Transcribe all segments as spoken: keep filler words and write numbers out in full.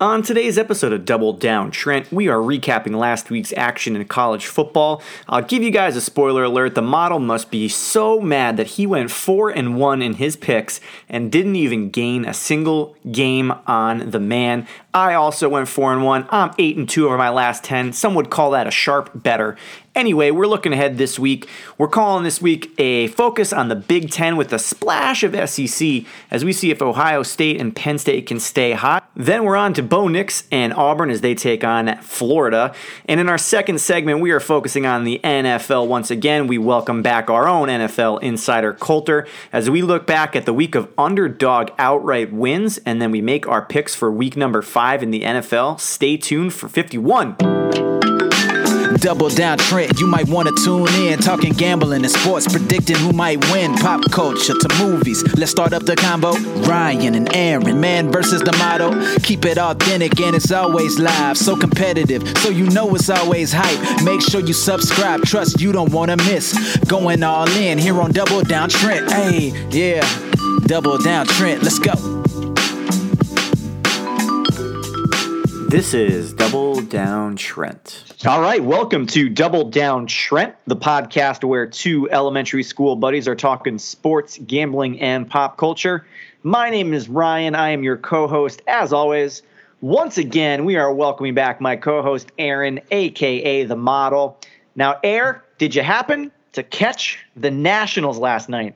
On today's episode of Double Down Trent, we are recapping last week's action in college football. I'll give you guys a spoiler alert. The model must be so mad that he went four and one in his picks and didn't even gain a single game on the man. I also went four and one. I'm eight and two over my last ten. Some would call that a sharp better. Anyway, we're looking ahead this week. We're calling this week a focus on the Big Ten with a splash of S E C as we see if Ohio State and Penn State can stay hot. Then we're on to Bo Nix and Auburn as they take on Florida. And in our second segment, we are focusing on the N F L once again. We welcome back our own N F L insider, Coulter, as we look back at the week of underdog outright wins, and then we make our picks for week number five in the N F L. Stay tuned for fifty-one. Double Down Trent, you might want to tune in. Talking gambling and sports, predicting who might win. Pop culture to movies, let's start up the combo. Ryan and Aaron, man versus the motto. Keep it authentic and it's always live. So competitive, so you know it's always hype. Make sure you subscribe, trust you don't want to miss. Going all in here on Double Down Trent. Hey, yeah, Double Down Trent, let's go. This is Double Down Trent. All right, welcome to Double Down Trent, the podcast where two elementary school buddies are talking sports, gambling, and pop culture. My name is Ryan. I am your co-host, as always. Once again, we are welcoming back my co-host, Aaron, a k a The Model. Now, Air, did you happen to catch the Nationals last night?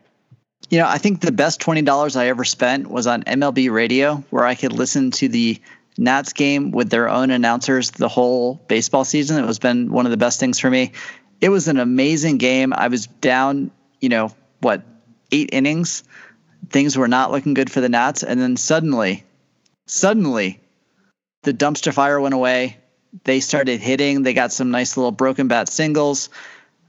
You know, I think the best twenty dollars I ever spent was on M L B Radio, where I could listen to the Nats game with their own announcers the whole baseball season. It has been one of the best things for me. It was an amazing game. I was down, you know, what, eight innings. Things were not looking good for the Nats. And then suddenly, suddenly, the dumpster fire went away. They started hitting. They got some nice little broken bat singles.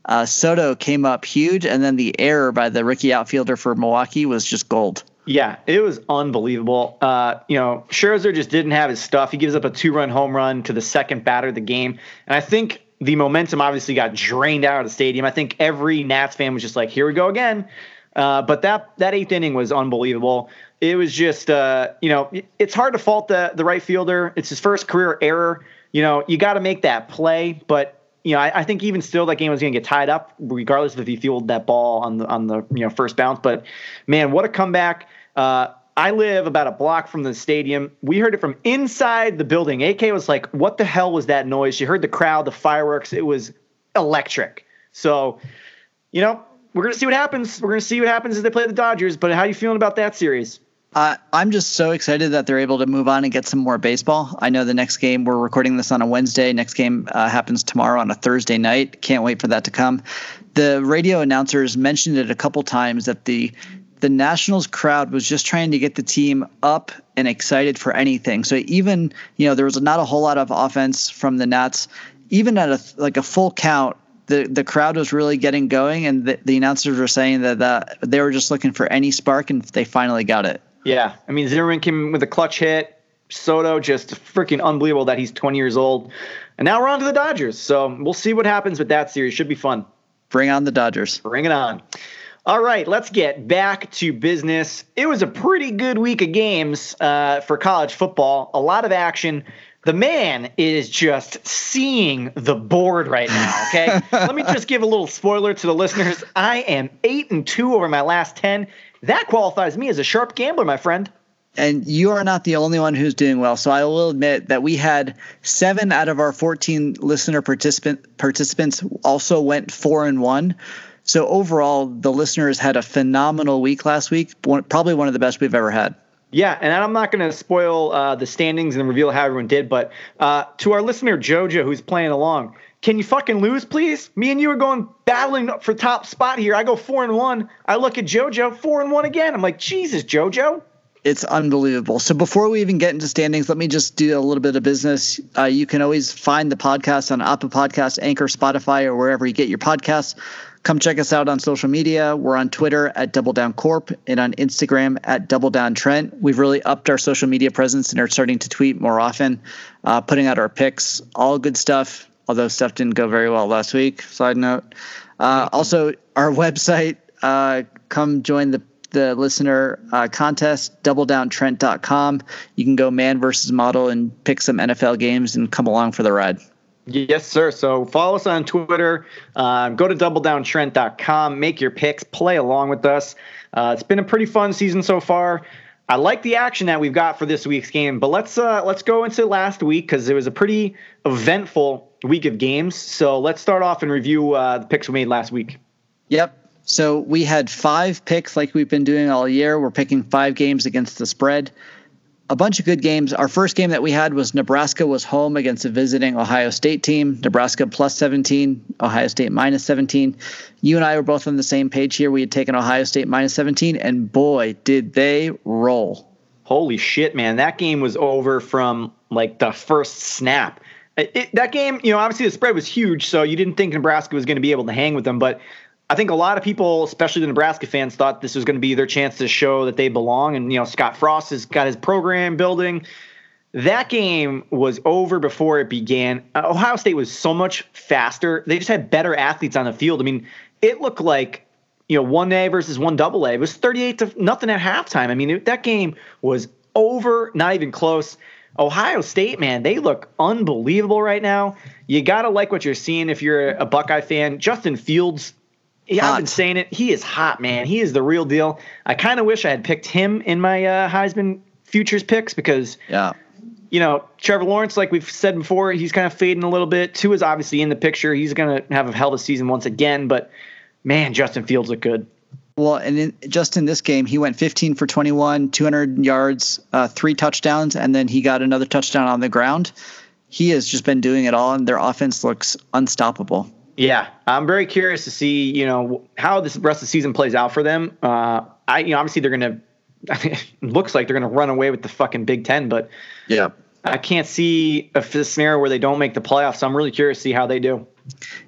Uh, Soto came up huge. And then the error by the rookie outfielder for Milwaukee was just gold. Yeah, it was unbelievable. Uh, you know, Scherzer just didn't have his stuff. He gives up a two-run home run to the second batter of the game. And I think the momentum obviously got drained out of the stadium. I think every Nats fan was just like, here we go again. Uh, but that that eighth inning was unbelievable. It was just, uh, you know, it's hard to fault the, the right fielder. It's his first career error. You know, you got to make that play. But, you know, I, I think even still that game was going to get tied up regardless if he fielded that ball on the, on the you know first bounce. But, man, what a comeback. Uh, I live about a block from the stadium. We heard it from inside the building. A K was like, what the hell was that noise? She heard the crowd, the fireworks. It was electric. So, you know, we're going to see what happens. We're going to see what happens as they play the Dodgers. But how are you feeling about that series? Uh, I'm just so excited that they're able to move on and get some more baseball. I know the next game, we're recording this on a Wednesday. Next game uh, happens tomorrow on a Thursday night. Can't wait for that to come. The radio announcers mentioned it a couple times that the the Nationals crowd was just trying to get the team up and excited for anything. So even, you know, there was not a whole lot of offense from the Nats. Even at a, like a full count, the, the crowd was really getting going, and the, the announcers were saying that uh, they were just looking for any spark, and they finally got it. Yeah, I mean, Zinning came with a clutch hit. Soto, just freaking unbelievable that he's twenty years old. And now we're on to the Dodgers. So we'll see what happens with that series. Should be fun. Bring on the Dodgers. Bring it on. All right, let's get back to business. It was a pretty good week of games uh, for college football. A lot of action. The man is just seeing the board right now, okay? Let me just give a little spoiler to the listeners. I am eight and two over my last ten. That qualifies me as a sharp gambler, my friend. And you are not the only one who's doing well. So I will admit that we had seven out of our fourteen listener participant participants also went four and one. So overall, the listeners had a phenomenal week last week, one, probably one of the best we've ever had. Yeah, and I'm not going to spoil uh, the standings and reveal how everyone did, but uh, to our listener, Jojo, who's playing along, can you fucking lose, please? Me and you are going battling for top spot here. I go four and one. I look at Jojo, four and one again. I'm like, Jesus, Jojo. It's unbelievable. So before we even get into standings, let me just do a little bit of business. Uh, you can always find the podcast on Apple Podcasts, Anchor, Spotify, or wherever you get your podcasts. Come check us out on social media. We're on Twitter at Double Down Corp and on Instagram at Double Down Trent. We've really upped our social media presence and are starting to tweet more often, uh, putting out our picks. All good stuff, although stuff didn't go very well last week. Side note. Uh, also, our website, uh, come join the the listener uh, contest, double down trent dot com. You can go man versus model and pick some N F L games and come along for the ride. Yes, sir. So follow us on Twitter. Uh, go to double down trent dot com. Make your picks. Play along with us. Uh, it's been a pretty fun season so far. I like the action that we've got for this week's game, but let's uh, let's go into last week because it was a pretty eventful week of games. So let's start off and review uh, the picks we made last week. Yep. So we had five picks like we've been doing all year. We're picking five games against the spread. A bunch of good games. Our first game that we had was Nebraska was home against a visiting Ohio State team. Nebraska plus seventeen, Ohio State minus seventeen. You and I were both on the same page here. We had taken Ohio State minus seventeen, and boy, did they roll. Holy shit, man. That game was over from, like, the first snap. It, it, that game, you know, obviously the spread was huge, so you didn't think Nebraska was going to be able to hang with them, but I think a lot of people, especially the Nebraska fans, thought this was going to be their chance to show that they belong. And, you know, Scott Frost has got his program building. That game was over before it began. Uh, Ohio State was so much faster. They just had better athletes on the field. I mean, it looked like, you know, one A versus one double A. It was thirty-eight to nothing at halftime. I mean, it, that game was over, not even close. Ohio State, man, they look unbelievable right now. You got to like what you're seeing if you're a Buckeye fan. Justin Fields. Yeah, hot. I've been saying it. He is hot, man. He is the real deal. I kind of wish I had picked him in my uh, Heisman futures picks because, yeah. you know, Trevor Lawrence, like we've said before, he's kind of fading a little bit. Tua's obviously in the picture. He's going to have a hell of a season once again. But, man, Justin Fields looked good. Well, and in, just in this game, he went fifteen for twenty-one, two hundred yards, uh, three touchdowns, and then he got another touchdown on the ground. He has just been doing it all, and their offense looks unstoppable. Yeah, I'm very curious to see, you know, how this rest of the season plays out for them. Uh, I, you know, obviously they're going to – looks like they're going to run away with the fucking Big Ten, but yeah, I can't see a scenario where they don't make the playoffs. So I'm really curious to see how they do.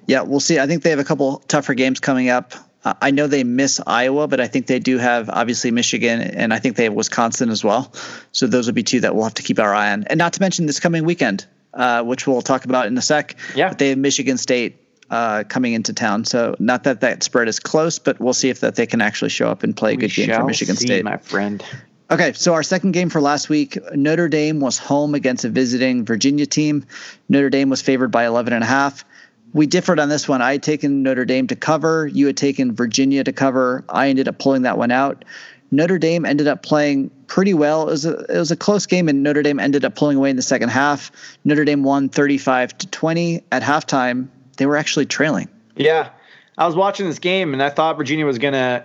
Yeah, we'll see. I think they have a couple tougher games coming up. Uh, I know they miss Iowa, but I think they do have obviously Michigan, and I think they have Wisconsin as well. So those would be two that we'll have to keep our eye on. And not to mention this coming weekend, uh, which we'll talk about in a sec. Yeah. But they have Michigan State. Uh, coming into town. So not that that spread is close, but we'll see if that they can actually show up and play a good game for Michigan State. My friend. Okay. So our second game for last week, Notre Dame was home against a visiting Virginia team. Notre Dame was favored by eleven and a half. We differed on this one. I had taken Notre Dame to cover. You had taken Virginia to cover. I ended up pulling that one out. Notre Dame ended up playing pretty well. It was a, it was a close game, and Notre Dame ended up pulling away in the second half. Notre Dame won thirty-five to twenty at halftime. They were actually trailing. Yeah. I was watching this game, and I thought Virginia was going to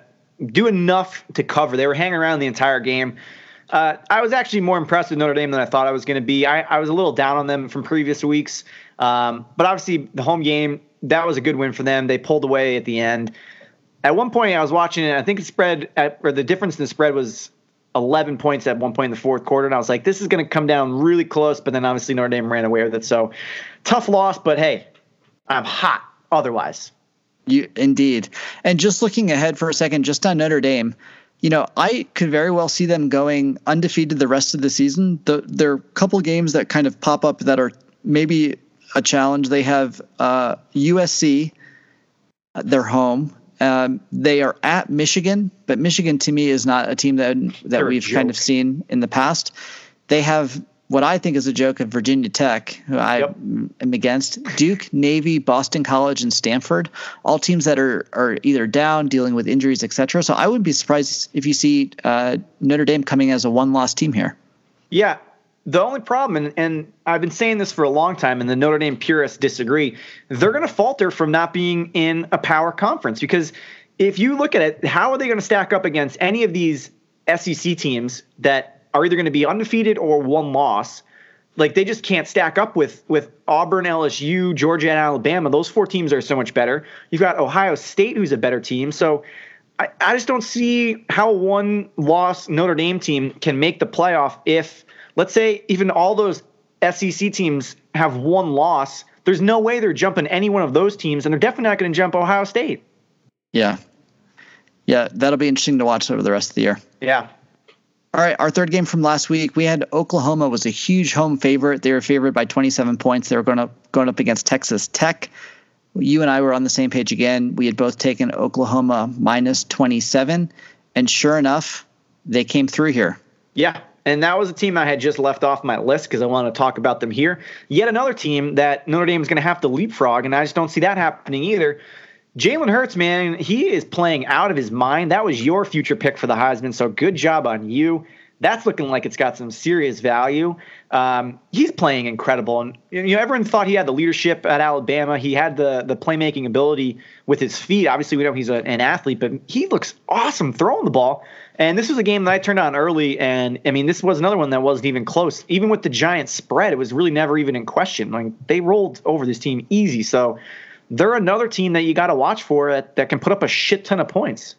do enough to cover. They were hanging around the entire game. Uh, I was actually more impressed with Notre Dame than I thought I was going to be. I, I was a little down on them from previous weeks. Um, but obviously, the home game, that was a good win for them. They pulled away at the end. At one point, I was watching it. I think the spread, at, or the difference in the spread was eleven points at one point in the fourth quarter. And I was like, this is going to come down really close. But then, obviously, Notre Dame ran away with it. So, tough loss, but hey. I'm hot otherwise. You indeed. And just looking ahead for a second, just on Notre Dame, you know, I could very well see them going undefeated the rest of the season. The, there are a couple games that kind of pop up that are maybe a challenge. They have uh, U S C, their home. Um, they are at Michigan, but Michigan to me is not a team that that They're we've kind of seen in the past. They have what I think is a joke of Virginia Tech, who I yep. am against, Duke, Navy, Boston College, and Stanford, all teams that are are either down, dealing with injuries, et cetera. So I wouldn't be surprised if you see uh, Notre Dame coming as a one-loss team here. Yeah, the only problem, and, and I've been saying this for a long time, and the Notre Dame purists disagree, they're going to falter from not being in a power conference because if you look at it, how are they going to stack up against any of these S E C teams that – are either going to be undefeated or one loss. Like they just can't stack up with, with Auburn, L S U, Georgia, and Alabama. Those four teams are so much better. You've got Ohio State, who's a better team. So I, I just don't see how one loss Notre Dame team can make the playoff. If let's say even all those S E C teams have one loss, there's no way they're jumping any one of those teams. And they're definitely not going to jump Ohio State. Yeah. Yeah. That'll be interesting to watch over the rest of the year. Yeah. All right, our third game from last week, we had Oklahoma was a huge home favorite. They were favored by twenty-seven points. They were going up, going up against Texas Tech. You and I were on the same page again. We had both taken Oklahoma minus twenty-seven, And sure enough, they came through here. Yeah. And that was a team I had just left off my list because I want to talk about them here. Yet another team that Notre Dame is going to have to leapfrog, and I just don't see that happening either. Jalen Hurts, man, he is playing out of his mind. That was your future pick for the Heisman, so good job on you. That's looking like it's got some serious value. Um, he's playing incredible. And you know, everyone thought he had the leadership at Alabama. He had the the playmaking ability with his feet. Obviously, we know he's a, an athlete, but he looks awesome throwing the ball. And this was a game that I turned on early, and, I mean, this was another one that wasn't even close. Even with the Giants spread, it was really never even in question. Like, they rolled over this team easy. So they're another team that you got to watch for that, that can put up a shit ton of points.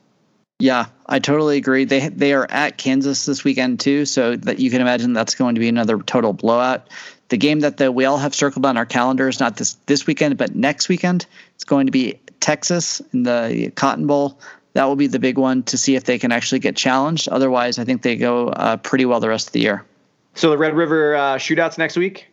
Yeah, I totally agree. They they are at Kansas this weekend, too, so that you can imagine that's going to be another total blowout. The game that the, we all have circled on our calendars, not this, this weekend, but next weekend, it's going to be Texas in the Cotton Bowl. That will be the big one to see if they can actually get challenged. Otherwise, I think they go uh, pretty well the rest of the year. So the Red River uh, shootout's next week?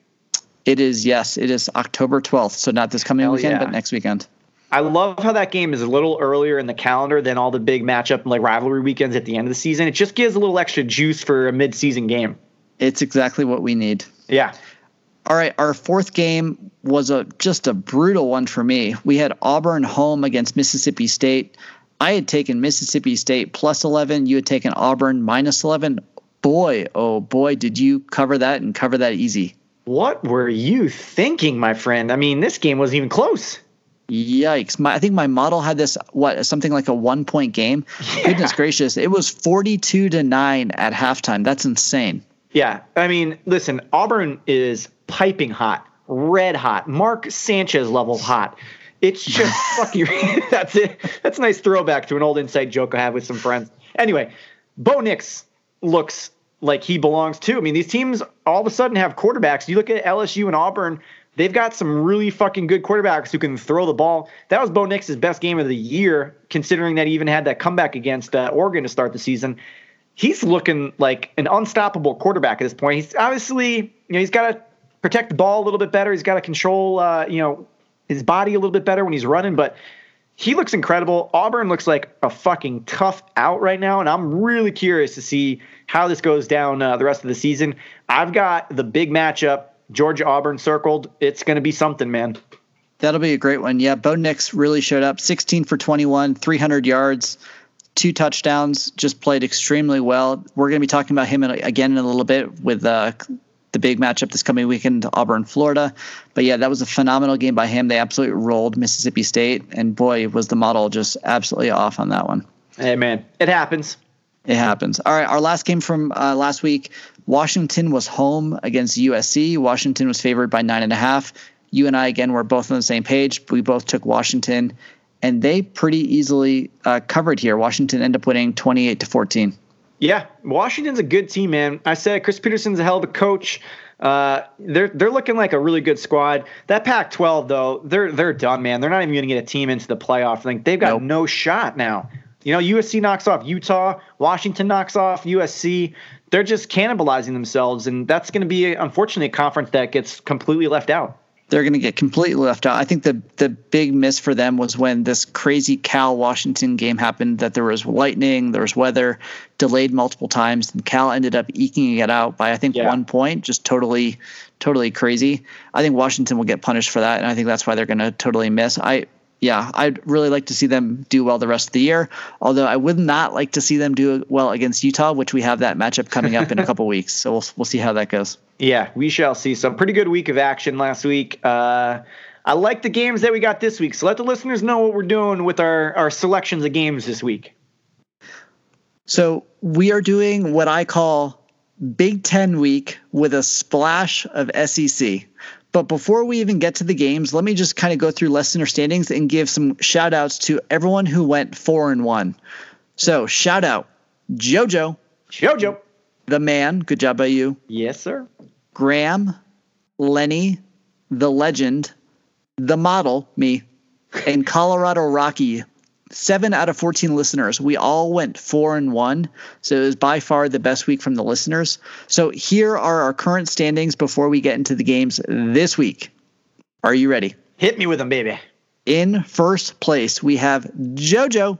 It is, yes. It is October twelfth, so not this coming Hell weekend, yeah. but next weekend. I love how that game is a little earlier in the calendar than all the big matchup and like rivalry weekends at the end of the season. It just gives a little extra juice for a mid-season game. It's exactly what we need. Yeah. All right. Our fourth game was a just a brutal one for me. We had Auburn home against Mississippi State. I had taken Mississippi State plus eleven. You had taken Auburn minus eleven. Boy, oh boy, did you cover that and cover that easy. What were you thinking, my friend? I mean, this game wasn't even close. Yikes. My, I think my model had this, what, something like a one-point game. Yeah. Goodness gracious. It was forty-two to nine at halftime. That's insane. Yeah. I mean, listen, Auburn is piping hot, red hot, Mark Sanchez level hot. It's just fucking – that's it. That's a nice throwback to an old inside joke I have with some friends. Anyway, Bo Nix looks like he belongs too. I mean, these teams all of a sudden have quarterbacks. You look at L S U and Auburn – they've got some really fucking good quarterbacks who can throw the ball. That was Bo Nix's best game of the year, considering that he even had that comeback against uh, Oregon to start the season. He's looking like an unstoppable quarterback at this point. He's obviously, you know, he's got to protect the ball a little bit better. He's got to control, uh, you know, his body a little bit better when he's running, but he looks incredible. Auburn looks like a fucking tough out right now, and I'm really curious to see how this goes down uh, the rest of the season. I've got the big matchup. Georgia Auburn circled. It's going to be something, man. That'll be a great one. Yeah, Bo Nix really showed up. sixteen for twenty-one, three hundred yards, two touchdowns, just played extremely well. We're going to be talking about him in, again in a little bit with uh, the big matchup this coming weekend, Auburn, Florida. But, yeah, that was a phenomenal game by him. They absolutely rolled Mississippi State, and, boy, was the model just absolutely off on that one. Hey, man, it happens. It happens. All right, our last game from uh, last week, Washington was home against U S C. Washington was favored by nine and a half. You and I, again, were both on the same page. We both took Washington, and they pretty easily uh, covered here. Washington ended up winning twenty-eight to fourteen. Yeah, Washington's a good team, man. I said Chris Peterson's a hell of a coach. Uh, they're they're looking like a really good squad. That Pac twelve, though, they're they're done, man. They're not even going to get a team into the playoff. Like, they've got nope. no shot now. You know, U S C knocks off Utah. Washington knocks off U S C. They're just cannibalizing themselves, and that's going to be, unfortunately, a conference that gets completely left out. They're going to get completely left out. I think the the big miss for them was when this crazy Cal-Washington game happened, that there was lightning, there was weather, delayed multiple times, and Cal ended up eking it out by, I think, yeah. one point, just totally, totally crazy. I think Washington will get punished for that, and I think that's why they're going to totally miss. I Yeah, I'd really like to see them do well the rest of the year, although I would not like to see them do well against Utah, which we have that matchup coming up in a couple weeks. So we'll we'll see how that goes. Yeah, we shall see. Some pretty good week of action last week. Uh, I like the games that we got this week. So let the listeners know what we're doing with our, our selections of games this week. So we are doing what I call Big Ten week with a splash of S E C. But before we even get to the games, let me just kind of go through listener standings and give some shout outs to everyone who went four and one. So shout out Jojo. Jojo. The man. Good job by you. Yes, sir. Graham, Lenny, the legend, the model, me, and Colorado Rocky. Seven out of fourteen listeners. We all went four and one. So it was by far the best week from the listeners. So here are our current standings before we get into the games this week. Are you ready? Hit me with them, baby. In first place, we have Jojo.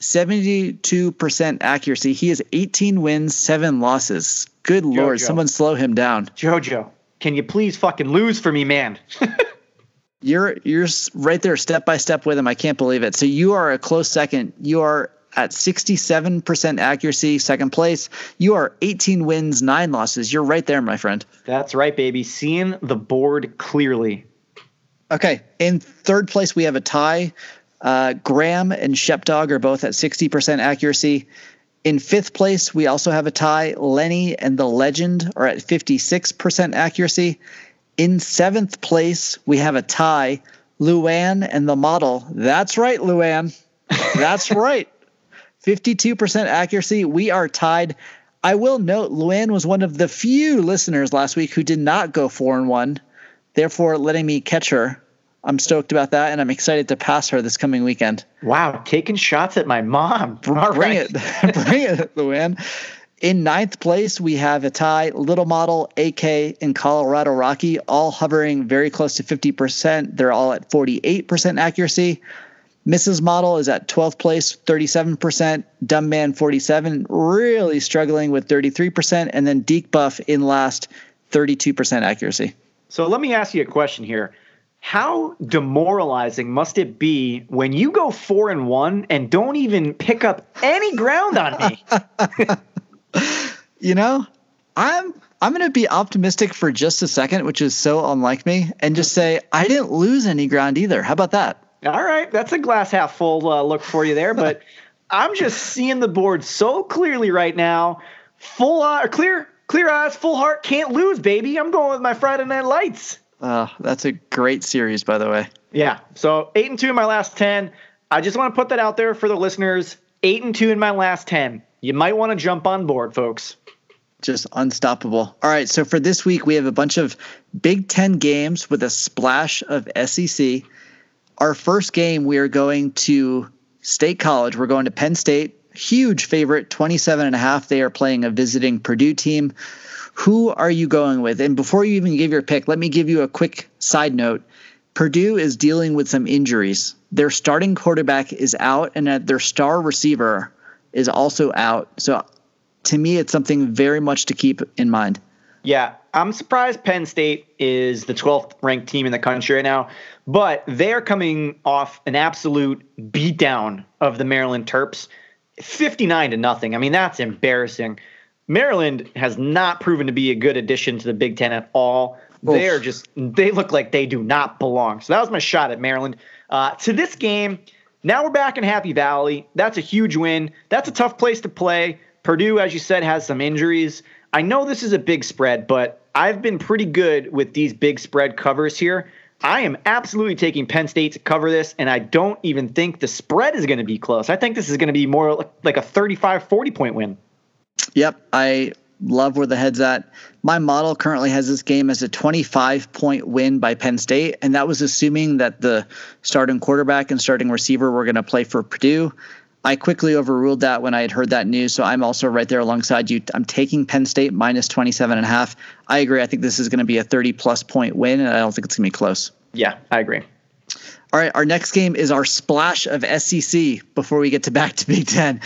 seventy-two percent accuracy. He has eighteen wins, seven losses. Good Jojo. Lord, someone slow him down. Jojo, can you please fucking lose for me, man? You're you're right there step by step with him. I can't believe it. So you are a close second. You are at sixty-seven percent accuracy, second place. You are eighteen wins, nine losses. You're right there, my friend. That's right, baby. Seeing the board clearly. Okay. In third place, we have a tie. Uh, Graham and Shepdog are both at sixty percent accuracy. In fifth place, we also have a tie. Lenny and the Legend are at fifty-six percent accuracy. In seventh place, we have a tie, Luann and the Model. That's right, Luann. That's right. fifty-two percent accuracy. We are tied. I will note Luann was one of the few listeners last week who did not go four and one, therefore letting me catch her. I'm stoked about that, and I'm excited to pass her this coming weekend. Wow, taking shots at my mom. Bring right. it. Bring it, Luann. In ninth place, we have a tie, Little Model, A K, and Colorado Rocky, all hovering very close to fifty percent. They're all at forty-eight percent accuracy. Missus Model is at twelfth place, thirty-seven percent. Dumb Man, forty-seven, really struggling with thirty-three percent. And then Deke Buff in last, thirty-two percent accuracy. So let me ask you a question here. How demoralizing must it be when you go four and one and don't even pick up any ground on me? You know, I'm I'm going to be optimistic for just a second, which is so unlike me, and just say I didn't lose any ground either. How about that? All right. That's a glass half full uh, look for you there. But I'm just seeing the board so clearly right now. Full eye, clear, clear eyes, full heart. Can't lose, baby. I'm going with my Friday Night Lights. Uh, that's a great series, by the way. Yeah. So eight and two in my last ten. I just want to put that out there for the listeners. Eight and two in my last ten. You might want to jump on board, folks. Just unstoppable. All right, so for this week, we have a bunch of Big Ten games with a splash of S E C. Our first game, we are going to State College. We're going to Penn State. Huge favorite, twenty-seven and a half. They are playing a visiting Purdue team. Who are you going with? And before you even give your pick, let me give you a quick side note. Purdue is dealing with some injuries. Their starting quarterback is out, and their star receiver is also out. So to me, it's something very much to keep in mind. Yeah, I'm surprised Penn State is the twelfth ranked team in the country right now, but they are coming off an absolute beatdown of the Maryland Terps, fifty-nine to nothing. I mean, that's embarrassing. Maryland has not proven to be a good addition to the Big Ten at all. Oof. They're just, they look like they do not belong. So that was my shot at Maryland. Uh, to this game, now we're back in Happy Valley. That's a huge win. That's a tough place to play. Purdue, as you said, has some injuries. I know this is a big spread, but I've been pretty good with these big spread covers here. I am absolutely taking Penn State to cover this, and I don't even think the spread is going to be close. I think this is going to be more like a thirty-five forty point win. Yep, I love where the head's at. My model currently has this game as a twenty-five point win by Penn State, and that was assuming that the starting quarterback and starting receiver were going to play for Purdue. I quickly overruled that when I had heard that news, so I'm also right there alongside you. I'm taking Penn State minus twenty-seven and a half. I agree. I think this is going to be a thirty-plus point win, and I don't think it's going to be close. Yeah, I agree. All right, our next game is our splash of S E C before we get to back to Big Ten.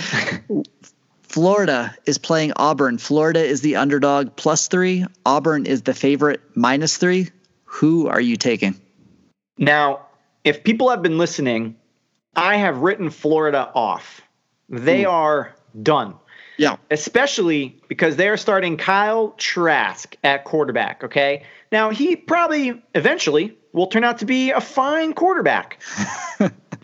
Florida is playing Auburn. Florida is the underdog, plus three. Auburn is the favorite, minus three. Who are you taking? Now, if people have been listening, I have written Florida off. They mm. are done. Yeah. Especially because they are starting Kyle Trask at quarterback, okay? Now, he probably eventually will turn out to be a fine quarterback.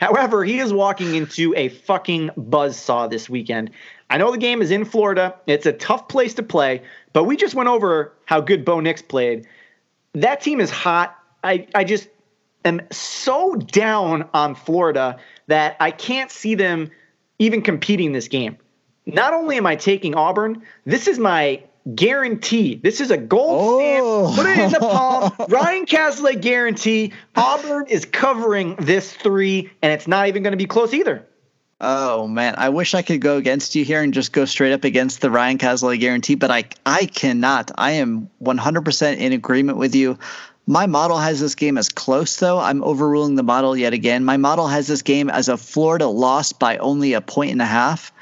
However, he is walking into a fucking buzzsaw this weekend. I know the game is in Florida. It's a tough place to play, but we just went over how good Bo Nix played. That team is hot. I, I just am so down on Florida that I can't see them even competing this game. Not only am I taking Auburn, this is my guarantee. This is a gold stamp. Oh. Put it in the palm. Ryan Castle guarantee. Auburn is covering this three, and it's not even going to be close either. Oh, man, I wish I could go against you here and just go straight up against the Ryan Casale guarantee, but I I cannot. I am one hundred percent in agreement with you. My model has this game as close, though. I'm overruling the model yet again. My model has this game as a Florida loss by only a point and a half.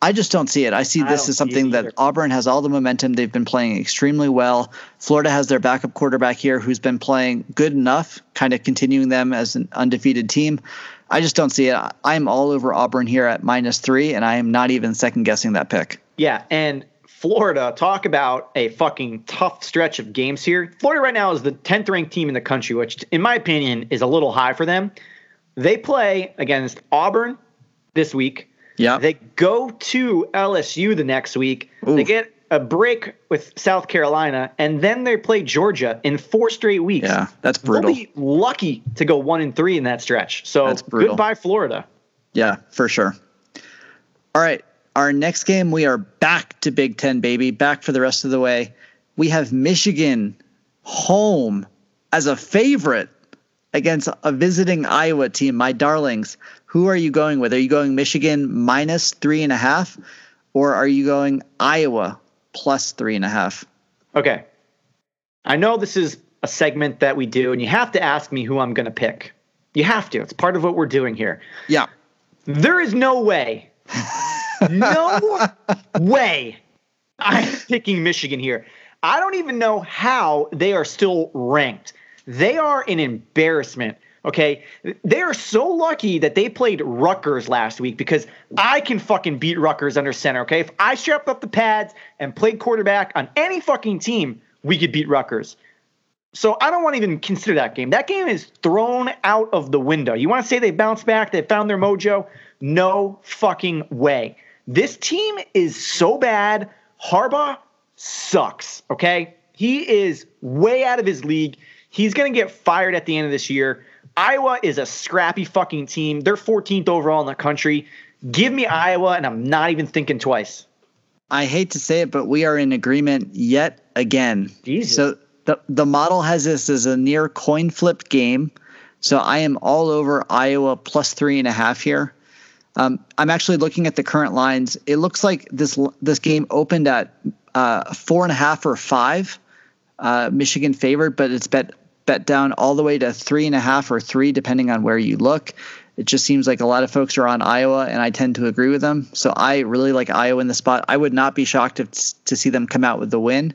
I just don't see it. I see this as something that Auburn has all the momentum. They've been playing extremely well. Florida has their backup quarterback here who's been playing good enough, kind of continuing them as an undefeated team. I just don't see it. I'm all over Auburn here at minus three, and I am not even second-guessing that pick. Yeah, and Florida, talk about a fucking tough stretch of games here. Florida right now is the tenth-ranked team in the country, which, in my opinion, is a little high for them. They play against Auburn this week. Yeah, they go to L S U the next week. Oof. They get a break with South Carolina, and then they play Georgia in four straight weeks. Yeah, that's brutal. They'll be lucky to go one and three in that stretch. So goodbye, Florida. Yeah, for sure. All right, our next game, we are back to Big Ten, baby. Back for the rest of the way. We have Michigan home as a favorite against a visiting Iowa team, my darlings. Who are you going with? Are you going Michigan minus three and a half, or are you going Iowa plus three and a half? Okay. I know this is a segment that we do, and you have to ask me who I'm going to pick. You have to. It's part of what we're doing here. Yeah. There is no way, no way I'm picking Michigan here. I don't even know how they are still ranked. They are an embarrassment. Okay, they are so lucky that they played Rutgers last week, because I can fucking beat Rutgers under center, okay? If I strapped up the pads and played quarterback on any fucking team, we could beat Rutgers. So I don't want to even consider that game. That game is thrown out of the window. You want to say they bounced back, they found their mojo? No fucking way. This team is so bad. Harbaugh sucks, okay? He is way out of his league. He's going to get fired at the end of this year. Iowa is a scrappy fucking team. They're fourteenth overall in the country. Give me Iowa, and I'm not even thinking twice. I hate to say it, but we are in agreement yet again. Jesus. So the, the model has this as a near coin flip game. So I am all over Iowa plus three and a half here. Um, I'm actually looking at the current lines. It looks like this this game opened at uh, four and a half or five. Uh, Michigan favored, but it's bet bet down all the way to three and a half or three, depending on where you look. It just seems like a lot of folks are on Iowa, and I tend to agree with them. So I really like Iowa in the spot. I would not be shocked if, to see them come out with the win.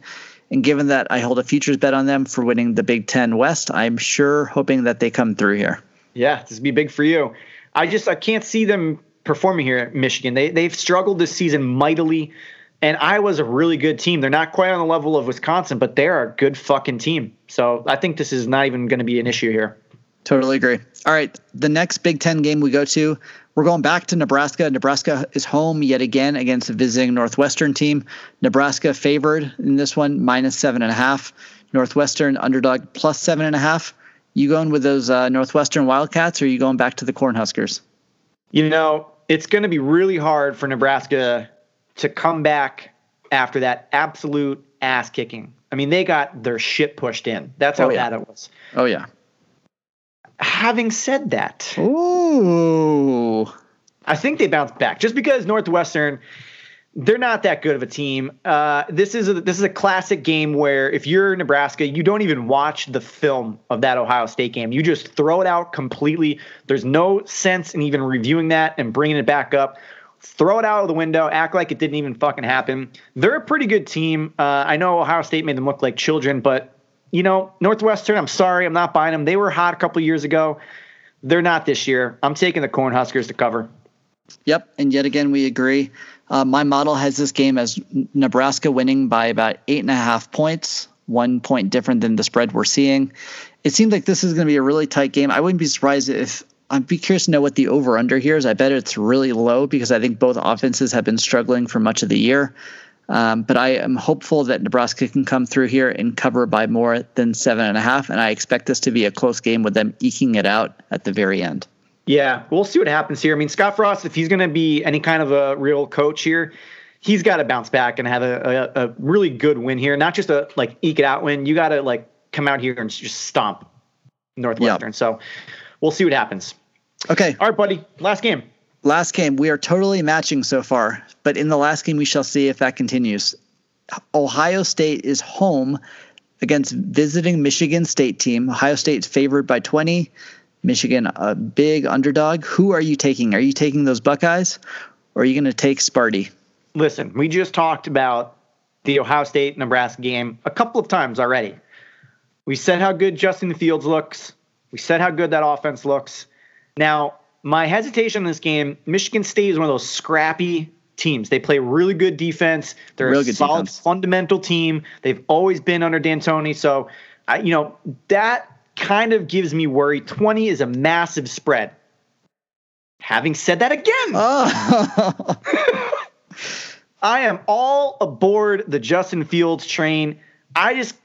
And given that I hold a futures bet on them for winning the Big Ten West, I'm sure hoping that they come through here. Yeah, this would be big for you. I just I can't see them performing here at Michigan. They they've struggled this season mightily. And Iowa's a really good team. They're not quite on the level of Wisconsin, but they're a good fucking team. So I think this is not even going to be an issue here. Totally agree. All right, the next Big Ten game we go to, we're going back to Nebraska. Nebraska is home yet again against a visiting Northwestern team. Nebraska favored in this one, minus seven and a half. Northwestern underdog plus seven and a half. You going with those uh, Northwestern Wildcats, or are you going back to the Cornhuskers? You know, it's going to be really hard for Nebraska to come back after that absolute ass kicking. I mean, they got their shit pushed in. That's how oh, yeah. bad it was. Oh, yeah. Having said that, ooh, I think they bounced back. Just because Northwestern, they're not that good of a team. Uh, this is a, this is a classic game where if you're Nebraska, you don't even watch the film of that Ohio State game. You just throw it out completely. There's no sense in even reviewing that and bringing it back up. Throw it out of the window, act like it didn't even fucking happen. They're a pretty good team. Uh, I know Ohio State made them look like children, but, you know, Northwestern, I'm sorry, I'm not buying them. They were hot a couple years ago. They're not this year. I'm taking the Cornhuskers to cover. Yep, and yet again, we agree. Uh, my model has this game as Nebraska winning by about eight and a half points, one point different than the spread we're seeing. It seems like this is going to be a really tight game. I wouldn't be surprised if – I'd be curious to know what the over-under here is. I bet it's really low because I think both offenses have been struggling for much of the year. Um, but I am hopeful that Nebraska can come through here and cover by more than seven and a half. And I expect this to be a close game with them eking it out at the very end. Yeah, we'll see what happens here. I mean, Scott Frost, if he's going to be any kind of a real coach here, he's got to bounce back and have a, a, a really good win here. Not just a like eke it out win. You got to like come out here and just stomp Northwestern. Yep. So we'll see what happens. Okay. All right, buddy. Last game. Last game. We are totally matching so far, but in the last game, we shall see if that continues. Ohio State is home against visiting Michigan State team. Ohio State's favored by twenty. Michigan, a big underdog. Who are you taking? Are you taking those Buckeyes, or are you going to take Sparty? Listen, we just talked about the Ohio State-Nebraska game a couple of times already. We said how good Justin Fields looks. We said how good that offense looks. Now, my hesitation in this game, Michigan State is one of those scrappy teams. They play really good defense. They're Real a solid, defense. fundamental team. They've always been under D'Antoni. So, I, you know, that kind of gives me worry. twenty is a massive spread. Having said that again, oh. I am all aboard the Justin Fields train. I just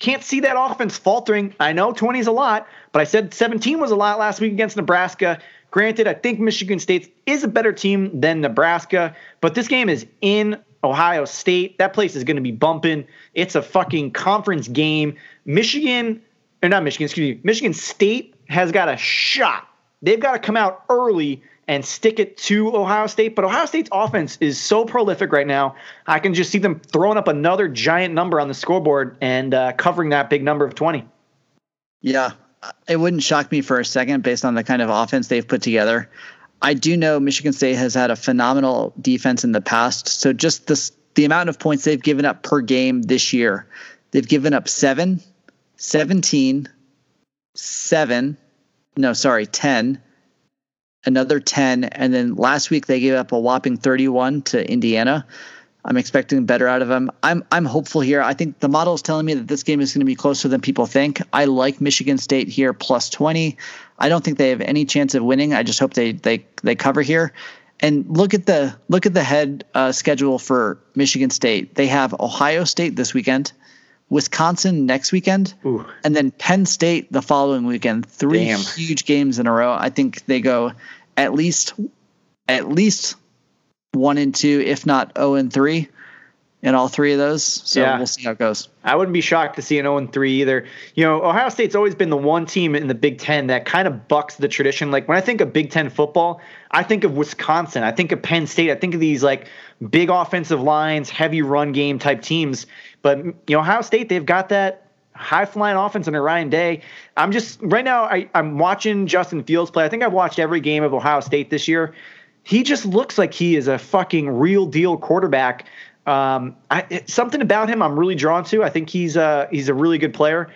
can't see that offense faltering. I know twenty is a lot, but I said seventeen was a lot last week against Nebraska. Granted, I think Michigan State is a better team than Nebraska, but this game is in Ohio State. That place is going to be bumping. It's a fucking conference game. Michigan, or not Michigan, excuse me, Michigan State has got a shot. They've got to come out early and stick it to Ohio State. But Ohio State's offense is so prolific right now. I can just see them throwing up another giant number on the scoreboard and uh, covering that big number of twenty. Yeah, it wouldn't shock me for a second based on the kind of offense they've put together. I do know Michigan State has had a phenomenal defense in the past. So just this, the amount of points they've given up per game this year, they've given up seven, seventeen, seven, no, sorry, ten, another ten, and then last week they gave up a whopping thirty-one to Indiana. I'm expecting better out of them. I'm I'm hopeful here. I think the model is telling me that this game is going to be closer than people think. I like Michigan State here plus twenty. I don't think they have any chance of winning. I just hope they they they cover here. And look at the look at the head uh, schedule for Michigan State. They have Ohio State this weekend, Wisconsin next weekend, Ooh. and then Penn State the following weekend. Three Damn. huge games in a row. I think they go at least at least one and two, if not oh and three, in all three of those. So yeah. We'll see how it goes. I wouldn't be shocked to see an oh and three either. You know, Ohio State's always been the one team in the Big Ten that kind of bucks the tradition. Like when I think of Big Ten football, I think of Wisconsin. I think of Penn State. I think of these like big offensive lines, heavy run game type teams. But, you know, Ohio State, they've got that high-flying offense under Ryan Day. I'm just – right now I, I'm watching Justin Fields play. I think I've watched every game of Ohio State this year. He just looks like he is a fucking real-deal quarterback. Um, I, it, something about him I'm really drawn to. I think he's a, he's a really good player.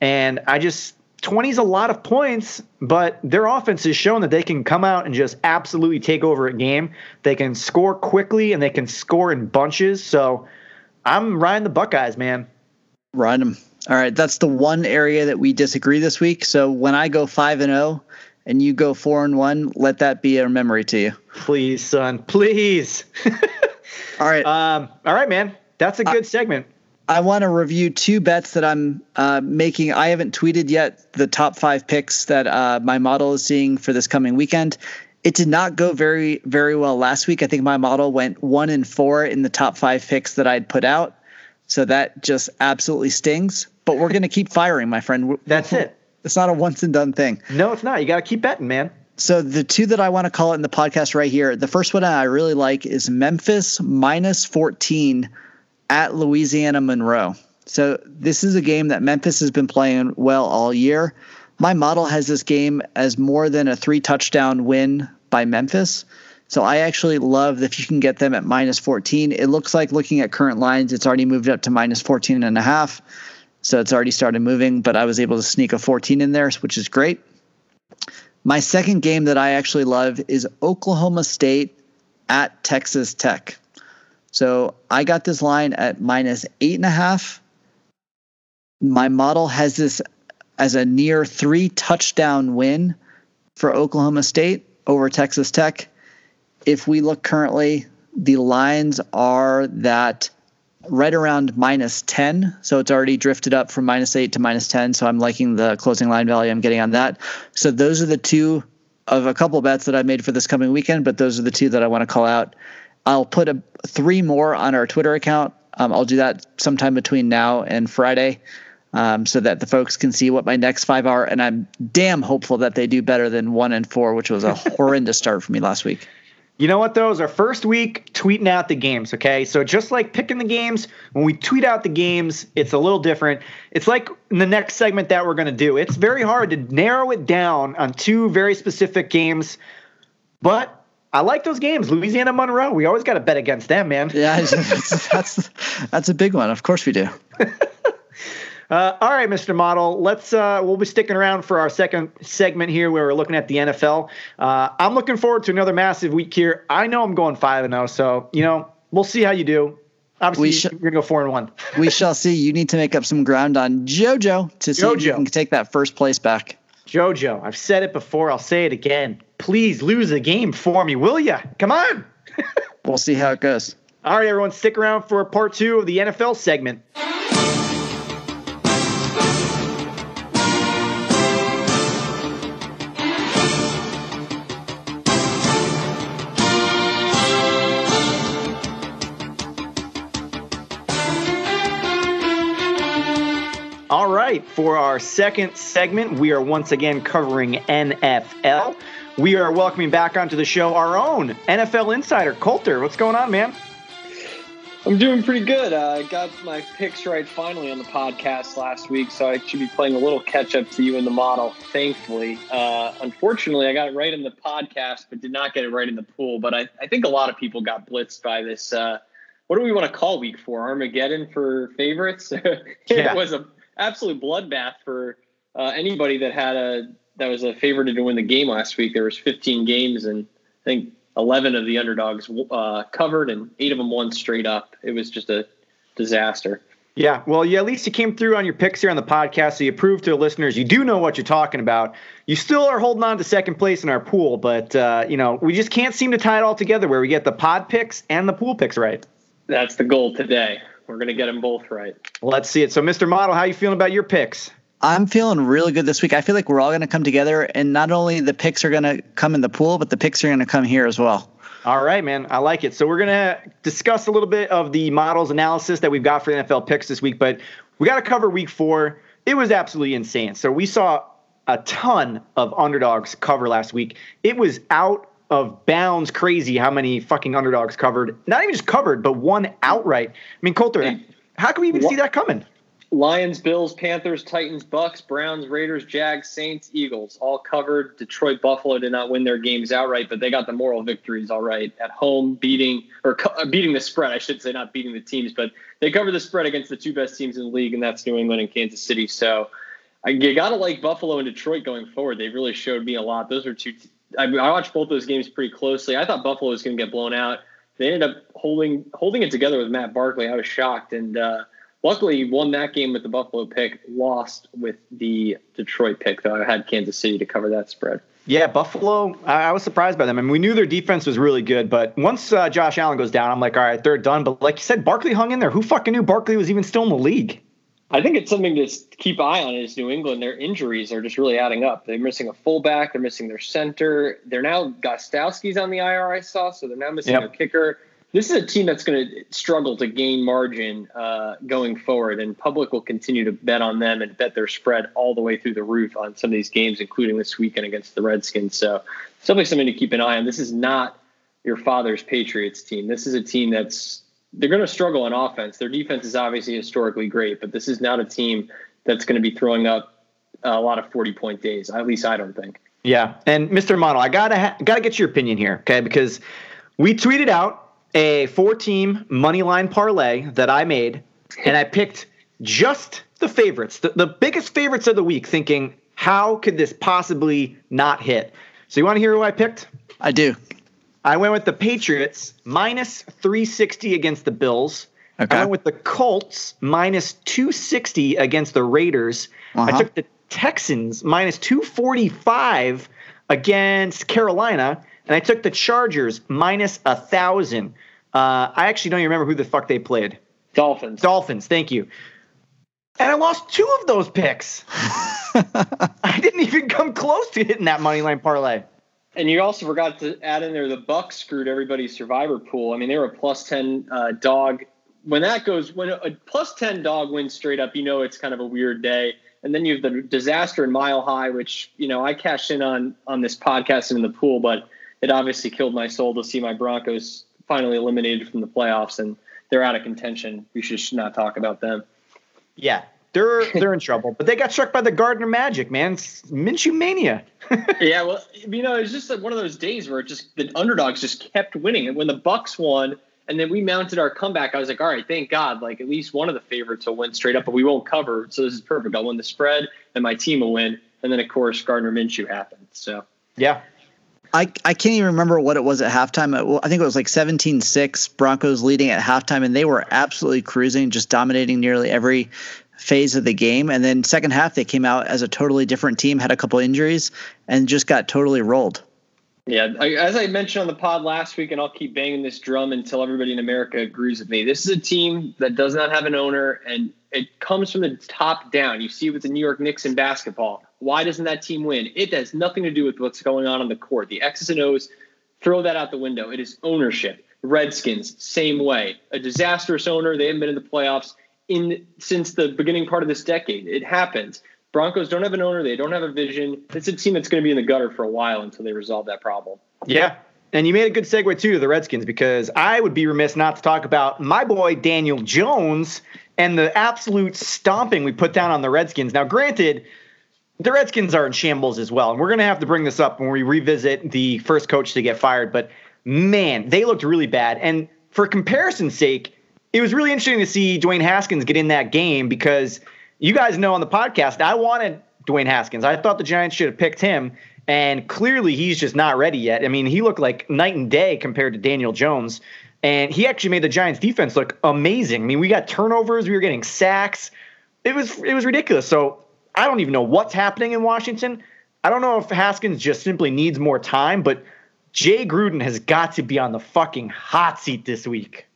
And I just – twenty is a lot of points, but their offense has shown that they can come out and just absolutely take over a game. They can score quickly, and they can score in bunches. So – I'm riding the Buckeyes, man. Ride them. All right, that's the one area that we disagree this week. So when I go five and zero, and you go four and one, let that be a memory to you. Please, son. Please. All right. Um. All right, man. That's a good I, segment. I want to review two bets that I'm uh, making. I haven't tweeted yet the top five picks that uh, my model is seeing for this coming weekend. It did not go very, very well last week. I think my model went one and four in the top five picks that I'd put out. So that just absolutely stings. But we're going to keep firing, my friend. That's it. It's not a once and done thing. No, it's not. You got to keep betting, man. So the two that I want to call it in the podcast right here, the first one I really like is Memphis minus fourteen at Louisiana Monroe. So this is a game that Memphis has been playing well all year. My model has this game as more than a three-touchdown win by Memphis. So I actually love that you can get them at minus fourteen. It looks like looking at current lines, it's already moved up to minus fourteen and a half. So it's already started moving, but I was able to sneak a fourteen in there, which is great. My second game that I actually love is Oklahoma State at Texas Tech. So I got this line at minus eight and a half. My model has this as a near three touchdown win for Oklahoma State over Texas Tech. If we look currently, the lines are that right around minus ten. So it's already drifted up from minus eight to minus ten. So I'm liking the closing line value I'm getting on that. So those are the two of a couple bets that I made for this coming weekend, but those are the two that I want to call out. I'll put a, three more on our Twitter account. Um, I'll do that sometime between now and Friday. Um, so that the folks can see what my next five are. And I'm damn hopeful that they do better than one and four, which was a horrendous start for me last week. You know what, though? It was our first week tweeting out the games, okay? So just like picking the games, when we tweet out the games, it's a little different. It's like in the next segment that we're going to do. It's very hard to narrow it down on two very specific games, but I like those games. Louisiana Monroe, we always got to bet against them, man. Yeah, that's that's, that's a big one. Of course we do. Uh, all right, Mister Model, let's uh, we'll be sticking around for our second segment here where we're looking at the N F L. Uh, I'm looking forward to another massive week here. I know I'm going five and oh, so, you know, we'll see how you do. Obviously, sh- you're going to go four and one. We shall see. You need to make up some ground on JoJo to see JoJo. If you can take that first place back. JoJo, I've said it before. I'll say it again. Please lose the game for me, will ya? Come on. We'll see how it goes. All right, everyone, stick around for part two of the N F L segment. All right, for our second segment, we are once again covering N F L. We are welcoming back onto the show our own N F L insider, Coulter. What's going on, man? I'm doing pretty good. I uh, got my picks right finally on the podcast last week, so I should be playing a little catch-up to you in the model, thankfully. Uh, unfortunately, I got it right in the podcast, but did not get it right in the pool. But I, I think a lot of people got blitzed by this. Uh, what do we want to call week four? Armageddon for favorites? it yeah. was a absolute bloodbath for uh, anybody that had a that was a favorite to win the game last week. There was fifteen games, and I think eleven of the underdogs uh, covered, and eight of them won straight up. It was just a disaster. Yeah, well, yeah, at least you came through on your picks here on the podcast, so you proved to the listeners you do know what you're talking about. You still are holding on to second place in our pool, but uh, you know, we just can't seem to tie it all together where we get the pod picks and the pool picks right. That's the goal today. We're going to get them both right. Let's see it. So, Mister Model, how are you feeling about your picks? I'm feeling really good this week. I feel like we're all going to come together, and not only the picks are going to come in the pool, but the picks are going to come here as well. All right, man. I like it. So we're going to discuss a little bit of the models analysis that we've got for N F L picks this week, but we got to cover week four. It was absolutely insane. So we saw a ton of underdogs cover last week. It was out of bounds crazy how many fucking underdogs covered. Not even just covered, but won outright. I mean, Coulter, how can we even what? see that coming? Lions, Bills, Panthers, Titans, Bucks, Browns, Raiders, Jags, Saints, Eagles all covered. Detroit, Buffalo did not win their games outright, but they got the moral victories all right at home, beating or co- beating the spread. I should say not beating the teams, but they covered the spread against the two best teams in the league, and that's New England and Kansas City. So I, you got to like Buffalo and Detroit going forward. They really showed me a lot. Those are two t- I mean, I watched both those games pretty closely. I thought Buffalo was going to get blown out. They ended up holding holding it together with Matt Barkley. I was shocked, and uh, luckily won that game with the Buffalo pick, lost with the Detroit pick, though I had Kansas City to cover that spread. Yeah, Buffalo, I, I was surprised by them. I mean, we knew their defense was really good, but once uh, Josh Allen goes down, I'm like, all right, they're done. But like you said, Barkley hung in there. Who fucking knew Barkley was even still in the league? I think it's something to keep an eye on is New England. Their injuries are just really adding up. They're missing a fullback. They're missing their center. They're now Gostowski's on the I R, I saw, so they're now missing yep. a kicker. This is a team that's going to struggle to gain margin uh, going forward, and public will continue to bet on them and bet their spread all the way through the roof on some of these games, including this weekend against the Redskins. So it's definitely something to keep an eye on. This is not your father's Patriots team. This is a team that's they're going to struggle on offense. Their defense is obviously historically great, but this is not a team that's going to be throwing up a lot of forty-point days. At least I don't think. Yeah, and Mister Model, I gotta ha- gotta get your opinion here, okay? Because we tweeted out a four-team money line parlay that I made, and I picked just the favorites, the, the biggest favorites of the week, thinking how could this possibly not hit? So you want to hear who I picked? I do. I went with the Patriots, minus three sixty against the Bills. Okay. I went with the Colts, minus two sixty against the Raiders. Uh-huh. I took the Texans, minus two forty-five against Carolina. And I took the Chargers, minus one thousand. Uh, I actually don't even remember who the fuck they played. Dolphins. Dolphins, thank you. And I lost two of those picks. I didn't even come close to hitting that money line parlay. And you also forgot to add in there the Bucks screwed everybody's survivor pool. I mean, they were a plus ten uh, dog. When that goes, when a plus ten dog wins straight up, you know it's kind of a weird day. And then you have the disaster in Mile High, which you know I cashed in on on this podcast and in the pool, but it obviously killed my soul to see my Broncos finally eliminated from the playoffs, and they're out of contention. We should not talk about them. Yeah, they're they're in trouble, but they got struck by the Gardner Magic, man. It's Minshew mania. Yeah, well, you know, it's just like one of those days where it just the underdogs just kept winning, and when the Bucks won. And then we mounted our comeback. I was like, all right, thank God. Like, at least one of the favorites will win straight up, but we won't cover. So this is perfect. I'll win the spread, and my team will win. And then, of course, Gardner Minshew happened. So, yeah. I, I can't even remember what it was at halftime. It, well, I think it was like seventeen six, Broncos leading at halftime. And they were absolutely cruising, just dominating nearly every phase of the game. And then second half, they came out as a totally different team, had a couple injuries, and just got totally rolled. Yeah, I, as I mentioned on the pod last week, and I'll keep banging this drum until everybody in America agrees with me, this is a team that does not have an owner, and it comes from the top down. You see it with the New York Knicks in basketball. Why doesn't that team win? It has nothing to do with what's going on on the court. The X's and O's, throw that out the window. It is ownership. Redskins, same way. A disastrous owner. They haven't been in the playoffs in since the beginning part of this decade. It happens. Broncos don't have an owner. They don't have a vision. It's a team that's going to be in the gutter for a while until they resolve that problem. Yeah. And you made a good segue, too, to the Redskins, because I would be remiss not to talk about my boy Daniel Jones and the absolute stomping we put down on the Redskins. Now, granted, the Redskins are in shambles as well, and we're going to have to bring this up when we revisit the first coach to get fired. But, man, they looked really bad. And for comparison's sake, it was really interesting to see Dwayne Haskins get in that game because – you guys know on the podcast, I wanted Dwayne Haskins. I thought the Giants should have picked him, and clearly he's just not ready yet. I mean, he looked like night and day compared to Daniel Jones, and he actually made the Giants' defense look amazing. I mean, we got turnovers. We were getting sacks. It was it was ridiculous. So I don't even know what's happening in Washington. I don't know if Haskins just simply needs more time, but Jay Gruden has got to be on the fucking hot seat this week.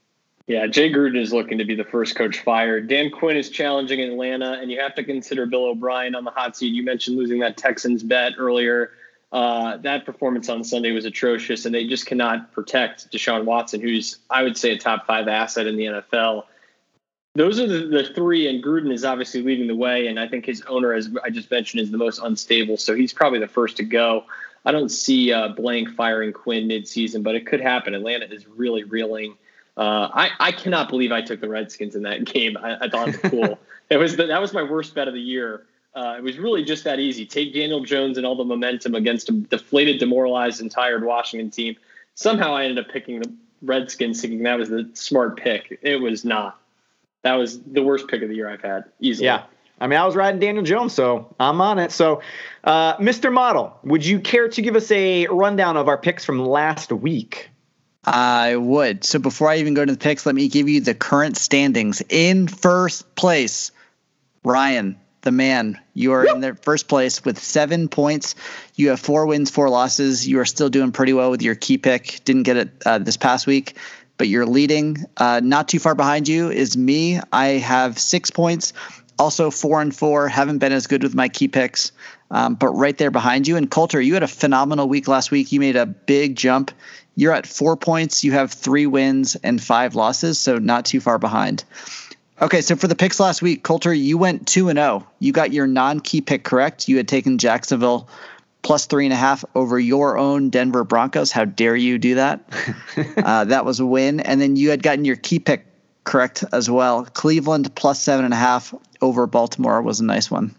Yeah, Jay Gruden is looking to be the first coach fired. Dan Quinn is challenging Atlanta, and you have to consider Bill O'Brien on the hot seat. You mentioned losing that Texans bet earlier. Uh, that performance on Sunday was atrocious, and they just cannot protect Deshaun Watson, who's, I would say, a top five asset in the N F L. Those are the, the three, and Gruden is obviously leading the way, and I think his owner, as I just mentioned, is the most unstable, so he's probably the first to go. I don't see uh, Blank firing Quinn midseason, but it could happen. Atlanta is really reeling. Uh, I, I cannot believe I took the Redskins in that game. I, I thought it was cool. It was the, that was my worst bet of the year. Uh, it was really just that easy. Take Daniel Jones and all the momentum against a deflated, demoralized, and tired Washington team. Somehow I ended up picking the Redskins, thinking that was the smart pick. It was not. That was the worst pick of the year I've had, easily. Yeah. I mean, I was riding Daniel Jones, so I'm on it. So, uh, Mister Model, would you care to give us a rundown of our picks from last week? I would. So before I even go to the picks, let me give you the current standings. In first place, Ryan, the man, you are yep. in the first place with seven points. You have four wins, four losses. You are still doing pretty well with your key pick. Didn't get it uh, this past week, but you're leading. Uh, not too far behind you is me. I have six points. Also four and four. Haven't been as good with my key picks, um, but right there behind you. And Coulter, you had a phenomenal week last week. You made a big jump. You're at four points. You have three wins and five losses, so not too far behind. Okay, so for the picks last week, Coulter, you went two and zero. You got your non-key pick correct. You had taken Jacksonville plus three and a half over your own Denver Broncos. How dare you do that? uh, that was a win. And then you had gotten your key pick correct as well. Cleveland plus seven and a half over Baltimore was a nice one.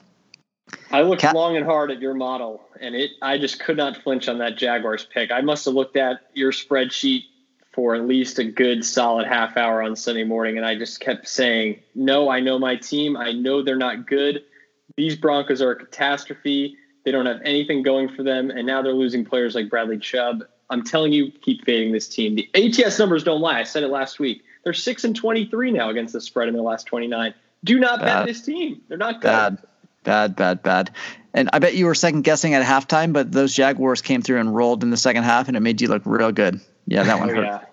I looked Cat- long and hard at your model, and it I just could not flinch on that Jaguars pick. I must have looked at your spreadsheet for at least a good solid half hour on Sunday morning, and I just kept saying, no, I know my team. I know they're not good. These Broncos are a catastrophe. They don't have anything going for them, and now they're losing players like Bradley Chubb. I'm telling you, keep fading this team. The A T S numbers don't lie. I said it last week. They're six and twenty-three now against the spread in their last twenty-nine. Do not bad. bet this team. They're not good. Bad. Bad, bad, bad. And I bet you were second-guessing at halftime, but those Jaguars came through and rolled in the second half, and it made you look real good. Yeah, that one oh, hurt. Yeah.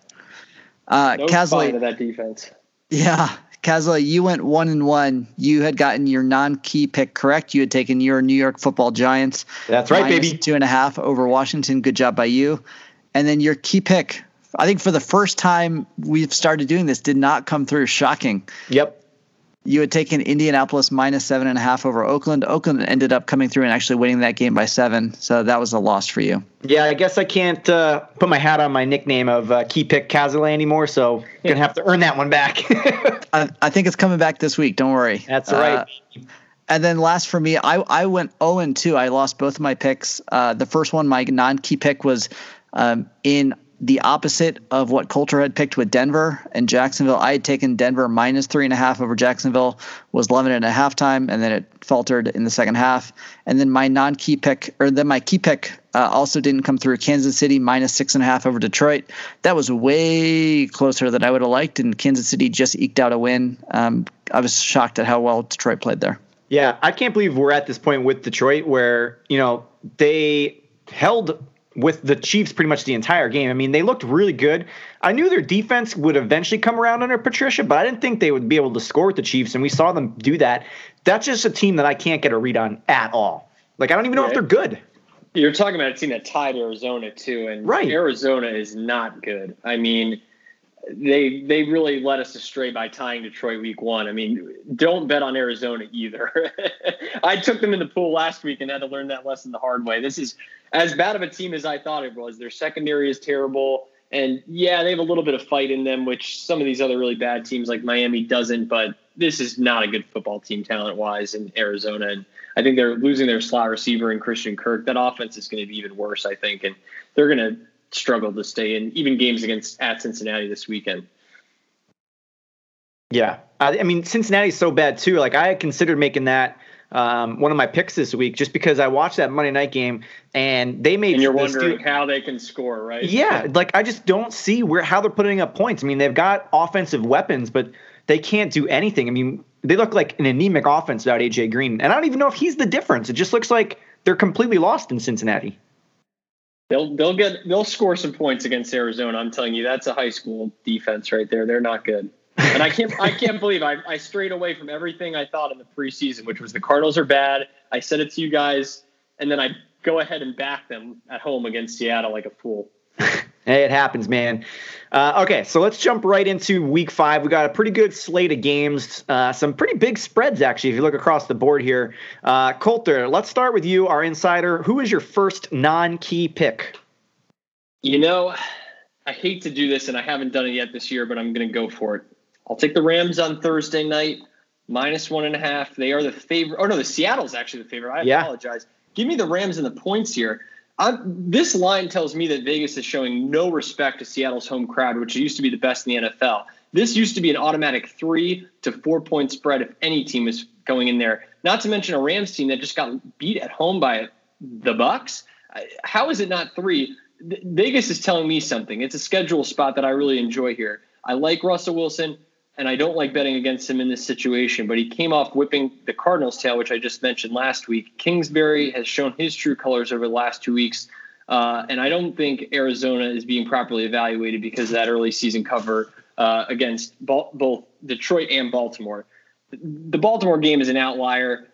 Uh, no Casley, to that defense. Yeah. Casley, you went one and one. You had gotten your non-key pick correct. You had taken your New York football Giants. That's right, baby. Two and a half over Washington. Good job by you. And then your key pick, I think for the first time we've started doing this, did not come through. Shocking. Yep. You had taken Indianapolis minus seven and a half over Oakland. Oakland ended up coming through and actually winning that game by seven. So that was a loss for you. Yeah, I guess I can't uh, put my hat on my nickname of uh, Key Pick Casale anymore. So you're going to have to earn that one back. I, I think it's coming back this week. Don't worry. That's right. Uh, and then last for me, I, I went oh and two. I lost both of my picks. Uh, the first one, my non-key pick, was um, in the opposite of what Coulter had picked with Denver and Jacksonville. I had taken Denver minus three and a half over Jacksonville, was eleven and a half time, and then it faltered in the second half. And then my non-key pick, or then my key pick uh, also didn't come through. Kansas City minus six and a half over Detroit. That was way closer than I would have liked, and Kansas City just eked out a win. Um, I was shocked at how well Detroit played there. Yeah, I can't believe we're at this point with Detroit where, you know, they held – with the Chiefs pretty much the entire game. I mean, they looked really good. I knew their defense would eventually come around under Patricia, but I didn't think they would be able to score with the Chiefs, and we saw them do that. That's just a team that I can't get a read on at all. Like, I don't even know right. if they're good. You're talking about a team that tied Arizona, too, and right. Arizona is not good. I mean, they they really led us astray by tying Detroit week one. I mean, don't bet on Arizona either. I took them in the pool last week and had to learn that lesson the hard way. This is as bad of a team as I thought it was. Their secondary is terrible. And, yeah, they have a little bit of fight in them, which some of these other really bad teams like Miami doesn't. But this is not a good football team talent-wise in Arizona. And I think they're losing their slot receiver in Christian Kirk. That offense is going to be even worse, I think. And they're going to struggle to stay in even games against at Cincinnati this weekend. Yeah. I, I mean, Cincinnati's so bad, too. Like, I had considered making that Um, one of my picks this week, just because I watched that Monday night game and they made. And you're wondering stu- how they can score, right? Yeah, like I just don't see where how they're putting up points. I mean, they've got offensive weapons, but they can't do anything. I mean, they look like an anemic offense without A J Green, and I don't even know if he's the difference. It just looks like they're completely lost in Cincinnati. They'll they'll get they'll score some points against Arizona. I'm telling you, that's a high school defense right there. They're not good. And I can't I can't believe I, I strayed away from everything I thought in the preseason, which was the Cardinals are bad. I said it to you guys, and then I go ahead and back them at home against Seattle like a fool. Hey, it happens, man. Uh, okay, so let's jump right into week five. We got a pretty good slate of games, uh, some pretty big spreads, actually, if you look across the board here. Uh, Coulter, let's start with you, our insider. Who is your first non-key pick? You know, I hate to do this, and I haven't done it yet this year, but I'm going to go for it. I'll take the Rams on Thursday night, minus one and a half. They are the favorite. Oh, no, the Seattle's actually the favorite. I yeah. apologize. Give me the Rams and the points here. I'm, this line tells me that Vegas is showing no respect to Seattle's home crowd, which used to be the best in the N F L. This used to be an automatic three to four point spread if any team is going in there, not to mention a Rams team that just got beat at home by the Bucks. How is it not three? Vegas is telling me something. It's a schedule spot that I really enjoy here. I like Russell Wilson. And I don't like betting against him in this situation, but he came off whipping the Cardinals' tail, which I just mentioned last week. Kingsbury has shown his true colors over the last two weeks, uh, and I don't think Arizona is being properly evaluated because of that early season cover uh, against ba- both Detroit and Baltimore. The Baltimore game is an outlier.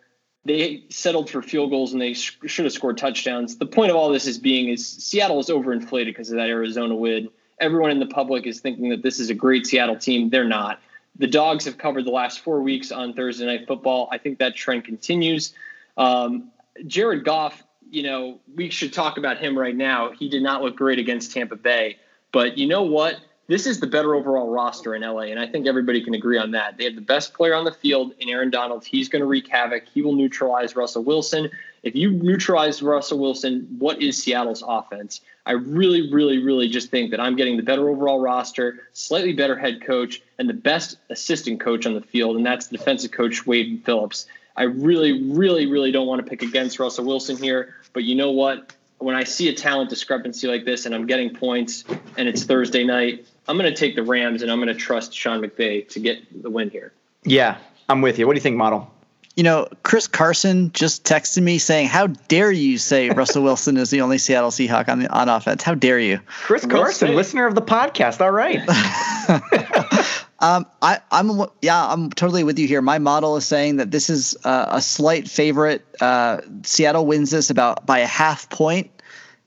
They settled for field goals, and they sh- should have scored touchdowns. The point of all this is being is Seattle is overinflated because of that Arizona win. Everyone in the public is thinking that this is a great Seattle team. They're not. The Dogs have covered the last four weeks on Thursday Night Football. I think that trend continues. Um, Jared Goff, you know, we should talk about him right now. He did not look great against Tampa Bay. But you know what? This is the better overall roster in L A, and I think everybody can agree on that. They have the best player on the field in Aaron Donald. He's going to wreak havoc. He will neutralize Russell Wilson. If you neutralize Russell Wilson, what is Seattle's offense? I really, really, really just think that I'm getting the better overall roster, slightly better head coach, and the best assistant coach on the field, and that's defensive coach Wade Phillips. I really, really, really don't want to pick against Russell Wilson here, but you know what? When I see a talent discrepancy like this and I'm getting points and it's Thursday night, I'm going to take the Rams and I'm going to trust Sean McVay to get the win here. Yeah, I'm with you. What do you think, Model? You know, Chris Carson just texted me saying, how dare you say Russell Wilson is the only Seattle Seahawk on the on offense? How dare you? Chris Carson, Wilson. Listener of the podcast. All right. um, I, I'm yeah, I'm totally with you here. My model is saying that this is uh, a slight favorite. Uh, Seattle wins this about by a half point.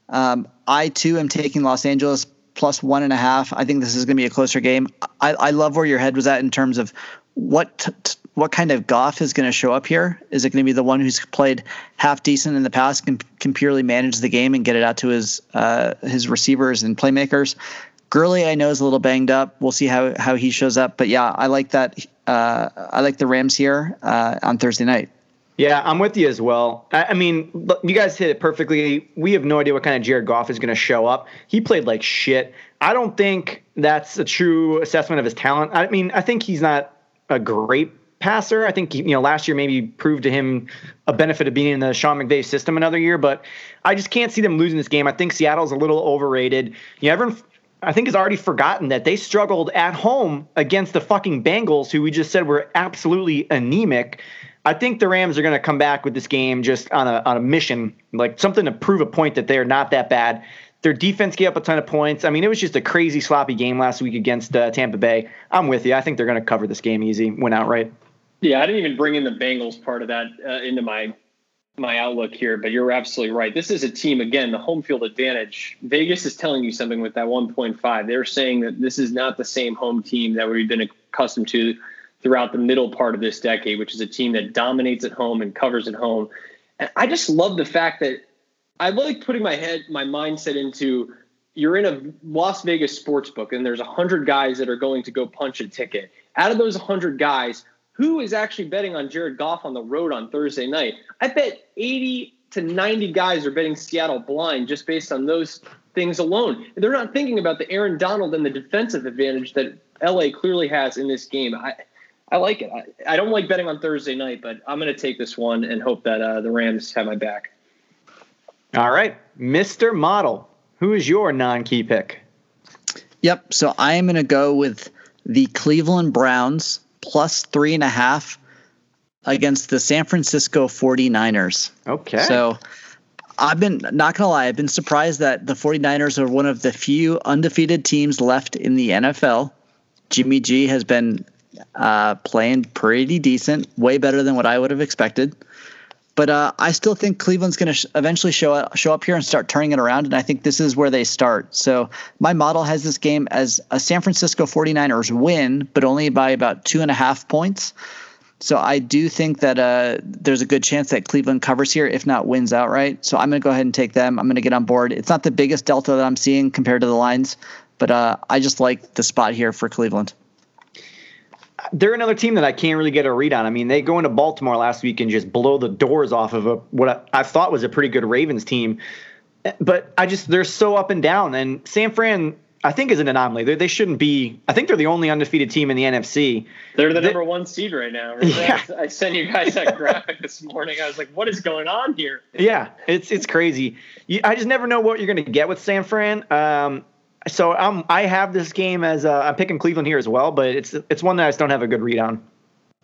Um, I, too, am taking Los Angeles plus one and a half. I think this is going to be a closer game. I, I love where your head was at in terms of what t- – t- what kind of Goff is going to show up here? Is it going to be the one who's played half decent in the past, can, can purely manage the game and get it out to his uh, his receivers and playmakers? Gurley, I know, is a little banged up. We'll see how, how he shows up. But, yeah, I like that. Uh, I like the Rams here uh, on Thursday night. Yeah, I'm with you as well. I, I mean, you guys hit it perfectly. We have no idea what kind of Jared Goff is going to show up. He played like shit. I don't think that's a true assessment of his talent. I mean, I think he's not a great passer. I think, you know, last year maybe proved to him a benefit of being in the Sean McVay system another year. But I just can't see them losing this game. I think Seattle's a little overrated. You know, everyone, I think, has already forgotten that they struggled at home against the fucking Bengals, who we just said were absolutely anemic. I think the Rams are going to come back with this game just on a on a mission, like something to prove a point that they are not that bad. Their defense gave up a ton of points. I mean, it was just a crazy sloppy game last week against uh, Tampa Bay. I'm with you. I think they're going to cover this game easy, win outright. Yeah, I didn't even bring in the Bengals part of that uh, into my my outlook here, but you're absolutely right. This is a team, again, the home field advantage. Vegas is telling you something with that one point five. They're saying that this is not the same home team that we've been accustomed to throughout the middle part of this decade, which is a team that dominates at home and covers at home. And I just love the fact that I like putting my head, my mindset into, you're in a Las Vegas sports book and there's a hundred guys that are going to go punch a ticket. Out of those hundred guys, who is actually betting on Jared Goff on the road on Thursday night? I bet eighty to ninety guys are betting Seattle blind just based on those things alone. They're not thinking about the Aaron Donald and the defensive advantage that L A clearly has in this game. I, I like it. I, I don't like betting on Thursday night, but I'm going to take this one and hope that uh, the Rams have my back. All right, Mister Model, who is your non-key pick? Yep, so I am going to go with the Cleveland Browns plus three and a half against the San Francisco forty-niners. Okay. So I've been, not going to lie, I've been surprised that the forty-niners are one of the few undefeated teams left in the N F L. Jimmy G has been Uh, playing pretty decent, way better than what I would have expected. But uh, I still think Cleveland's going to sh- eventually show up, show up here and start turning it around, and I think this is where they start. So my model has this game as a San Francisco forty-niners win, but only by about two and a half points. So I do think that uh, there's a good chance that Cleveland covers here, if not wins outright. So I'm going to go ahead and take them. I'm going to get on board. It's not the biggest delta that I'm seeing compared to the lines, but uh, I just like the spot here for Cleveland. They're another team that I can't really get a read on. I mean, they go into Baltimore last week and just blow the doors off of a, what I, I thought was a pretty good Ravens team. But I just, they're so up and down. And San Fran, I think, is an anomaly. They're, they shouldn't be. I think they're the only undefeated team in the N F C. They're the they, number one seed right now. Yeah. I, I sent you guys that graphic this morning. I was like, what is going on here? Yeah, it's it's crazy. You, I just never know what you're going to get with San Fran. Um So I'm, I have this game as uh, I'm picking Cleveland here as well, but it's it's one that I just don't have a good read on.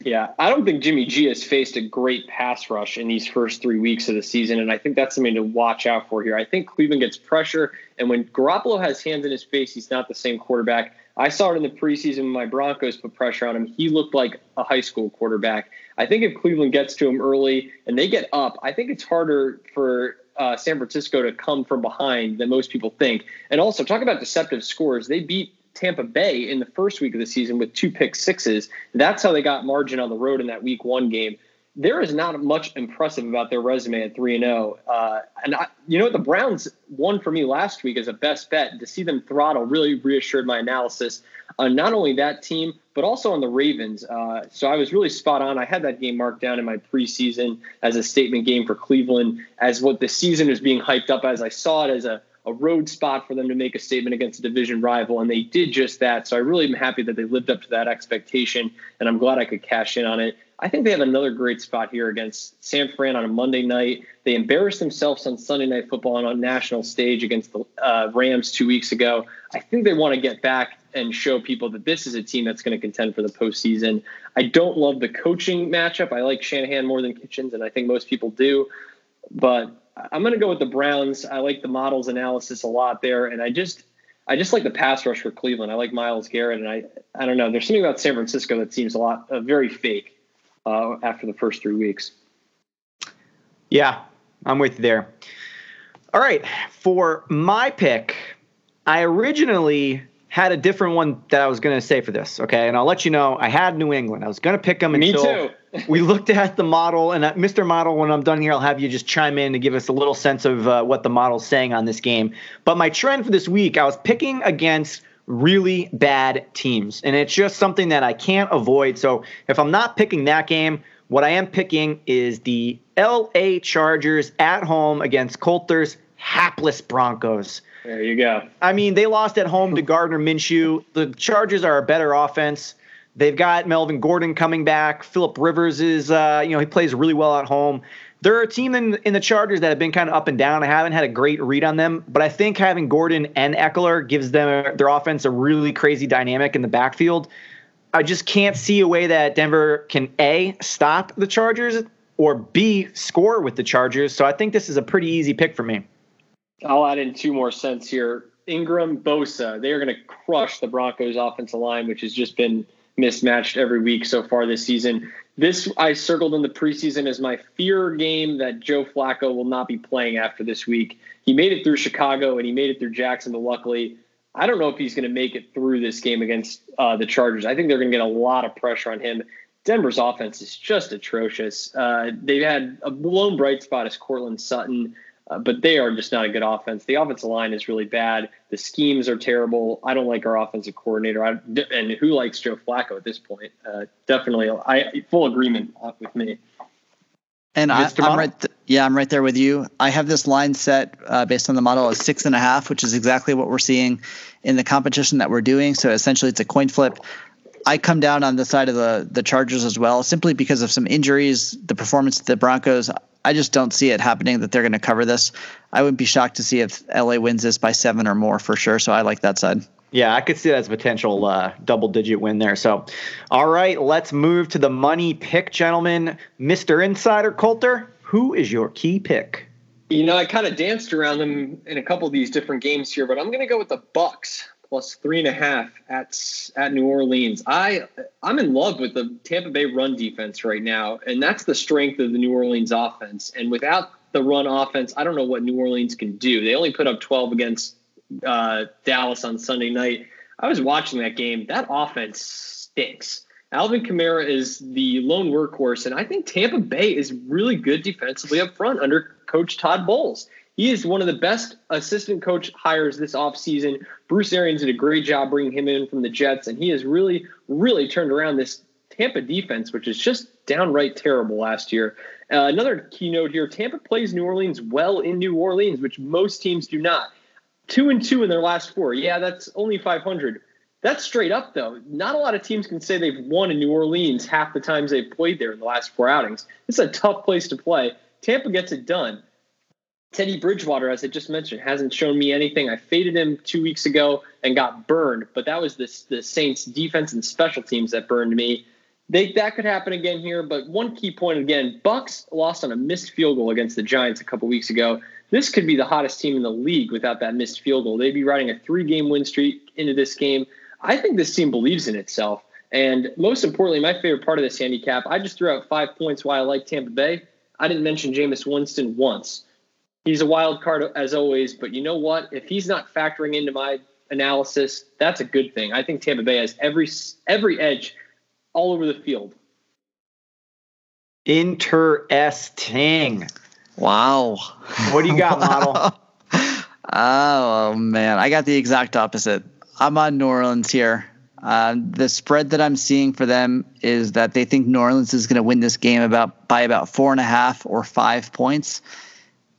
Yeah, I don't think Jimmy G has faced a great pass rush in these first three weeks of the season, and I think that's something to watch out for here. I think Cleveland gets pressure, and when Garoppolo has hands in his face, he's not the same quarterback. I saw it in the preseason when my Broncos put pressure on him. He looked like a high school quarterback. I think if Cleveland gets to him early and they get up, I think it's harder for Uh, San Francisco to come from behind than most people think. And also, talk about deceptive scores. They beat Tampa Bay in the first week of the season with two pick sixes. That's how they got margin on the road in that week one game. There is not much impressive about their resume at three and oh. Uh, and I, you know what? The Browns won for me last week as a best bet. To see them throttle really reassured my analysis on not only that team, but also on the Ravens. Uh, so I was really spot on. I had that game marked down in my preseason as a statement game for Cleveland, as what the season was being hyped up as. I saw it as a, a road spot for them to make a statement against a division rival, and they did just that. So I really am happy that they lived up to that expectation, and I'm glad I could cash in on it. I think they have another great spot here against San Fran on a Monday night. They embarrassed themselves on Sunday Night Football on a national stage against the uh, Rams two weeks ago. I think they want to get back and show people that this is a team that's going to contend for the postseason. I don't love the coaching matchup. I like Shanahan more than Kitchens, and I think most people do. But I'm going to go with the Browns. I like the model's analysis a lot there, and I just I just like the pass rush for Cleveland. I like Myles Garrett, and I I don't know. There's something about San Francisco that seems a lot uh, very fake uh, after the first three weeks. Yeah, I'm with you there. All right, for my pick, I originally had a different one that I was going to say for this, okay? And I'll let you know, I had New England. I was going to pick them until Me too. we looked at the model. And Mister Model, when I'm done here, I'll have you just chime in to give us a little sense of uh, what the model's saying on this game. But my trend for this week, I was picking against really bad teams. And it's just something that I can't avoid. So if I'm not picking that game, what I am picking is the L A Chargers at home against Coulter's hapless Broncos. There you go. I mean, they lost at home to Gardner Minshew. The Chargers are a better offense. They've got Melvin Gordon coming back. Phillip Rivers is, uh, you know, he plays really well at home. They're a team in, in the Chargers that have been kind of up and down. I haven't had a great read on them, but I think having Gordon and Eckler gives them their offense a really crazy dynamic in the backfield. I just can't see a way that Denver can, A, stop the Chargers, or B, score with the Chargers. So I think this is a pretty easy pick for me. I'll add in two more cents here. Ingram, Bosa, they are going to crush the Broncos' offensive line, which has just been mismatched every week so far this season. This I circled in the preseason as my fear game that Joe Flacco will not be playing after this week. He made it through Chicago, and he made it through Jacksonville, luckily. I don't know if he's going to make it through this game against uh, the Chargers. I think they're going to get a lot of pressure on him. Denver's offense is just atrocious. Uh, they've had a lone bright spot as Cortland Sutton. Uh, but they are just not a good offense. The offensive line is really bad. The schemes are terrible. I don't like our offensive coordinator. I, and who likes Joe Flacco at this point? Uh, definitely, I full agreement with me. And I, I'm right. Th- yeah, I'm right there with you. I have this line set uh, based on the model as six and a half, which is exactly what we're seeing in the competition that we're doing. So essentially, it's a coin flip. I come down on the side of the the Chargers as well, simply because of some injuries, the performance of the Broncos. I just don't see it happening that they're going to cover this. I wouldn't be shocked to see if L A wins this by seven or more for sure. So I like that side. Yeah, I could see that as a potential uh, double-digit win there. So, all right, let's move to the money pick, gentlemen. Mister Insider Coulter, who is your key pick? You know, I kind of danced around them in a couple of these different games here, but I'm going to go with the Bucks plus three and a half at at New Orleans. I, I'm in love with the Tampa Bay run defense right now, and that's the strength of the New Orleans offense. And without the run offense, I don't know what New Orleans can do. They only put up twelve against uh, Dallas on Sunday night. I was watching that game. That offense stinks. Alvin Kamara is the lone workhorse, and I think Tampa Bay is really good defensively up front under Coach Todd Bowles. He is one of the best assistant coach hires this offseason. Bruce Arians did a great job bringing him in from the Jets, and he has really, really turned around this Tampa defense, which is just downright terrible last year. Uh, another keynote here, Tampa plays New Orleans well in New Orleans, which most teams do not. Two and two in their last four. Yeah, that's only five hundred. That's straight up, though. Not a lot of teams can say they've won in New Orleans half the times they've played there in the last four outings. It's a tough place to play. Tampa gets it done. Teddy Bridgewater, as I just mentioned, hasn't shown me anything. I faded him two weeks ago and got burned, but that was the, the Saints defense and special teams that burned me. They, that could happen again here, but one key point again, Bucks lost on a missed field goal against the Giants a couple weeks ago. This could be the hottest team in the league without that missed field goal. They'd be riding a three-game win streak into this game. I think this team believes in itself, and most importantly, my favorite part of this handicap, I just threw out five points why I like Tampa Bay. I didn't mention Jameis Winston once. He's a wild card, as always, but you know what? If he's not factoring into my analysis, that's a good thing. I think Tampa Bay has every every edge all over the field. Interesting. Wow. What do you got, Model? Oh, man. I got the exact opposite. I'm on New Orleans here. Uh, the spread that I'm seeing for them is that they think New Orleans is going to win this game about by about four and a half or five points.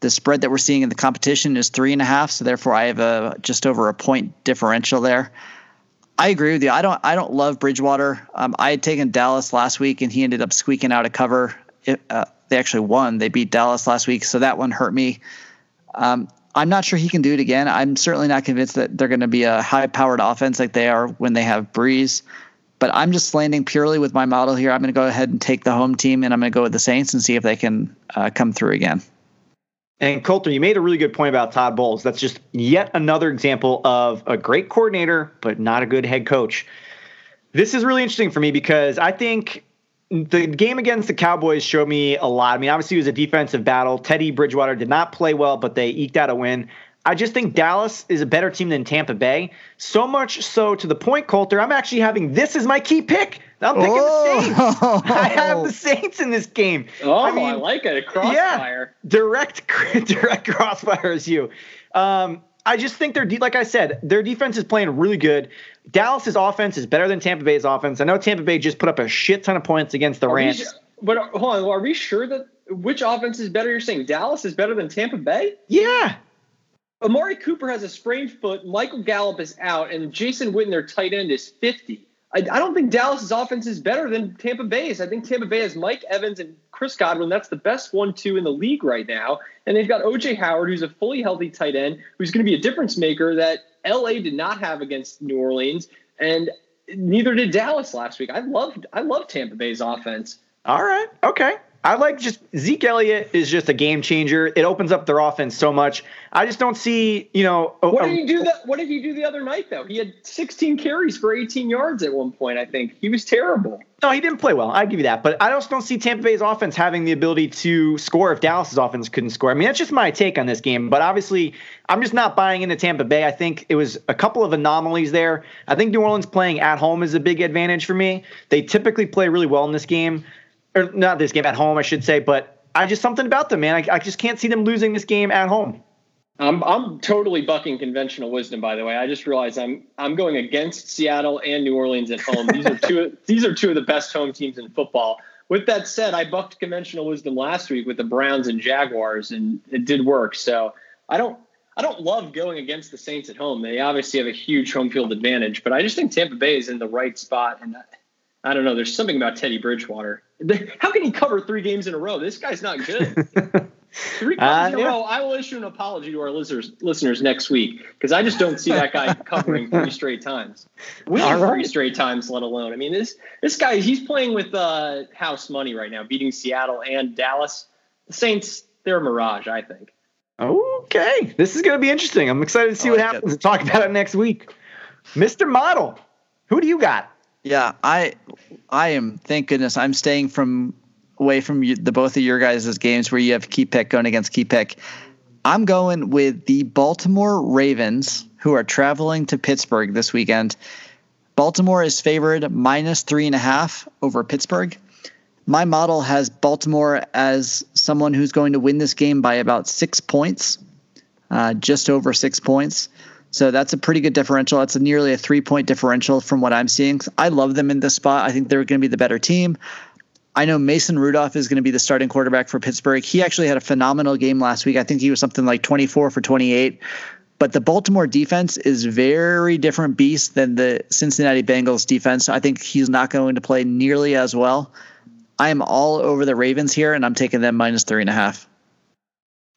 The spread that we're seeing in the competition is three and a half, so therefore I have a just over a point differential there. I agree with you. I don't. I don't love Bridgewater. Um, I had taken Dallas last week, and he ended up squeaking out a cover. It, uh, they actually won. They beat Dallas last week, so that one hurt me. Um, I'm not sure he can do it again. I'm certainly not convinced that they're going to be a high-powered offense like they are when they have Breeze. But I'm just landing purely with my model here. I'm going to go ahead and take the home team, and I'm going to go with the Saints and see if they can uh, come through again. And Coulter, you made a really good point about Todd Bowles. That's just yet another example of a great coordinator, but not a good head coach. This is really interesting for me because I think the game against the Cowboys showed me a lot. I mean, obviously it was a defensive battle. Teddy Bridgewater did not play well, but they eked out a win. I just think Dallas is a better team than Tampa Bay. So much so to the point, Coulter, I'm actually having this as my key pick. I'm picking oh. the Saints. I have the Saints in this game. Oh, I, mean, I like it. A crossfire. Yeah, direct, direct crossfire is you. Um, I just think they're, de- like I said, their defense is playing really good. Dallas's offense is better than Tampa Bay's offense. I know Tampa Bay just put up a shit ton of points against the Rams. Just, but hold on, are we sure that which offense is better? You're saying Dallas is better than Tampa Bay? Yeah. Amari Cooper has a sprained foot. Michael Gallup is out, and Jason Witten, their tight end, is fifty. I, I don't think Dallas's offense is better than Tampa Bay's. I think Tampa Bay has Mike Evans and Chris Godwin. That's the best one two in the league right now. And they've got O J Howard, who's a fully healthy tight end, who's going to be a difference maker that L A did not have against New Orleans, and neither did Dallas last week. I loved, I loved Tampa Bay's offense. All right. Okay. I like just Zeke Elliott is just a game changer. It opens up their offense so much. I just don't see, you know. A, what did he do that? What did he do the other night though? He had sixteen carries for eighteen yards at one point. I think he was terrible. No, he didn't play well. I give you that, but I just don't see Tampa Bay's offense having the ability to score if Dallas's offense couldn't score. I mean, that's just my take on this game. But obviously, I'm just not buying into Tampa Bay. I think it was a couple of anomalies there. I think New Orleans playing at home is a big advantage for me. They typically play really well in this game. Or not this game, at home, I should say. But I just something about them, man. I, I just can't see them losing this game at home. I'm I'm totally bucking conventional wisdom, by the way. I just realized I'm I'm going against Seattle and New Orleans at home. These are two these are two of the best home teams in football. With that said, I bucked conventional wisdom last week with the Browns and Jaguars, and it did work. So I don't I don't love going against the Saints at home. They obviously have a huge home field advantage, but I just think Tampa Bay is in the right spot, and I, I don't know. There's something about Teddy Bridgewater. How can he cover three games in a row? This guy's not good. Three games uh, in a row. I will issue an apology to our listeners, listeners next week because I just don't see that guy covering three straight times. Winning right. three straight times, let alone. I mean, this this guy, he's playing with uh, house money right now, beating Seattle and Dallas. The Saints, they're a mirage, I think. Okay. This is going to be interesting. I'm excited to see oh, what happens and talk about it next week. Mister Model, who do you got? Yeah, I, I am. Thank goodness I'm staying from away from you, the both of your guys' games where you have key pick going against key pick. I'm going with the Baltimore Ravens, who are traveling to Pittsburgh this weekend. Baltimore is favored minus three and a half over Pittsburgh. My model has Baltimore as someone who's going to win this game by about six points, uh, just over six points. So that's a pretty good differential. That's a nearly a three-point differential from what I'm seeing. I love them in this spot. I think they're going to be the better team. I know Mason Rudolph is going to be the starting quarterback for Pittsburgh. He actually had a phenomenal game last week. I think he was something like twenty-four for twenty-eight. But the Baltimore defense is very different beast than the Cincinnati Bengals defense. I think he's not going to play nearly as well. I am all over the Ravens here, and I'm taking them minus three and a half.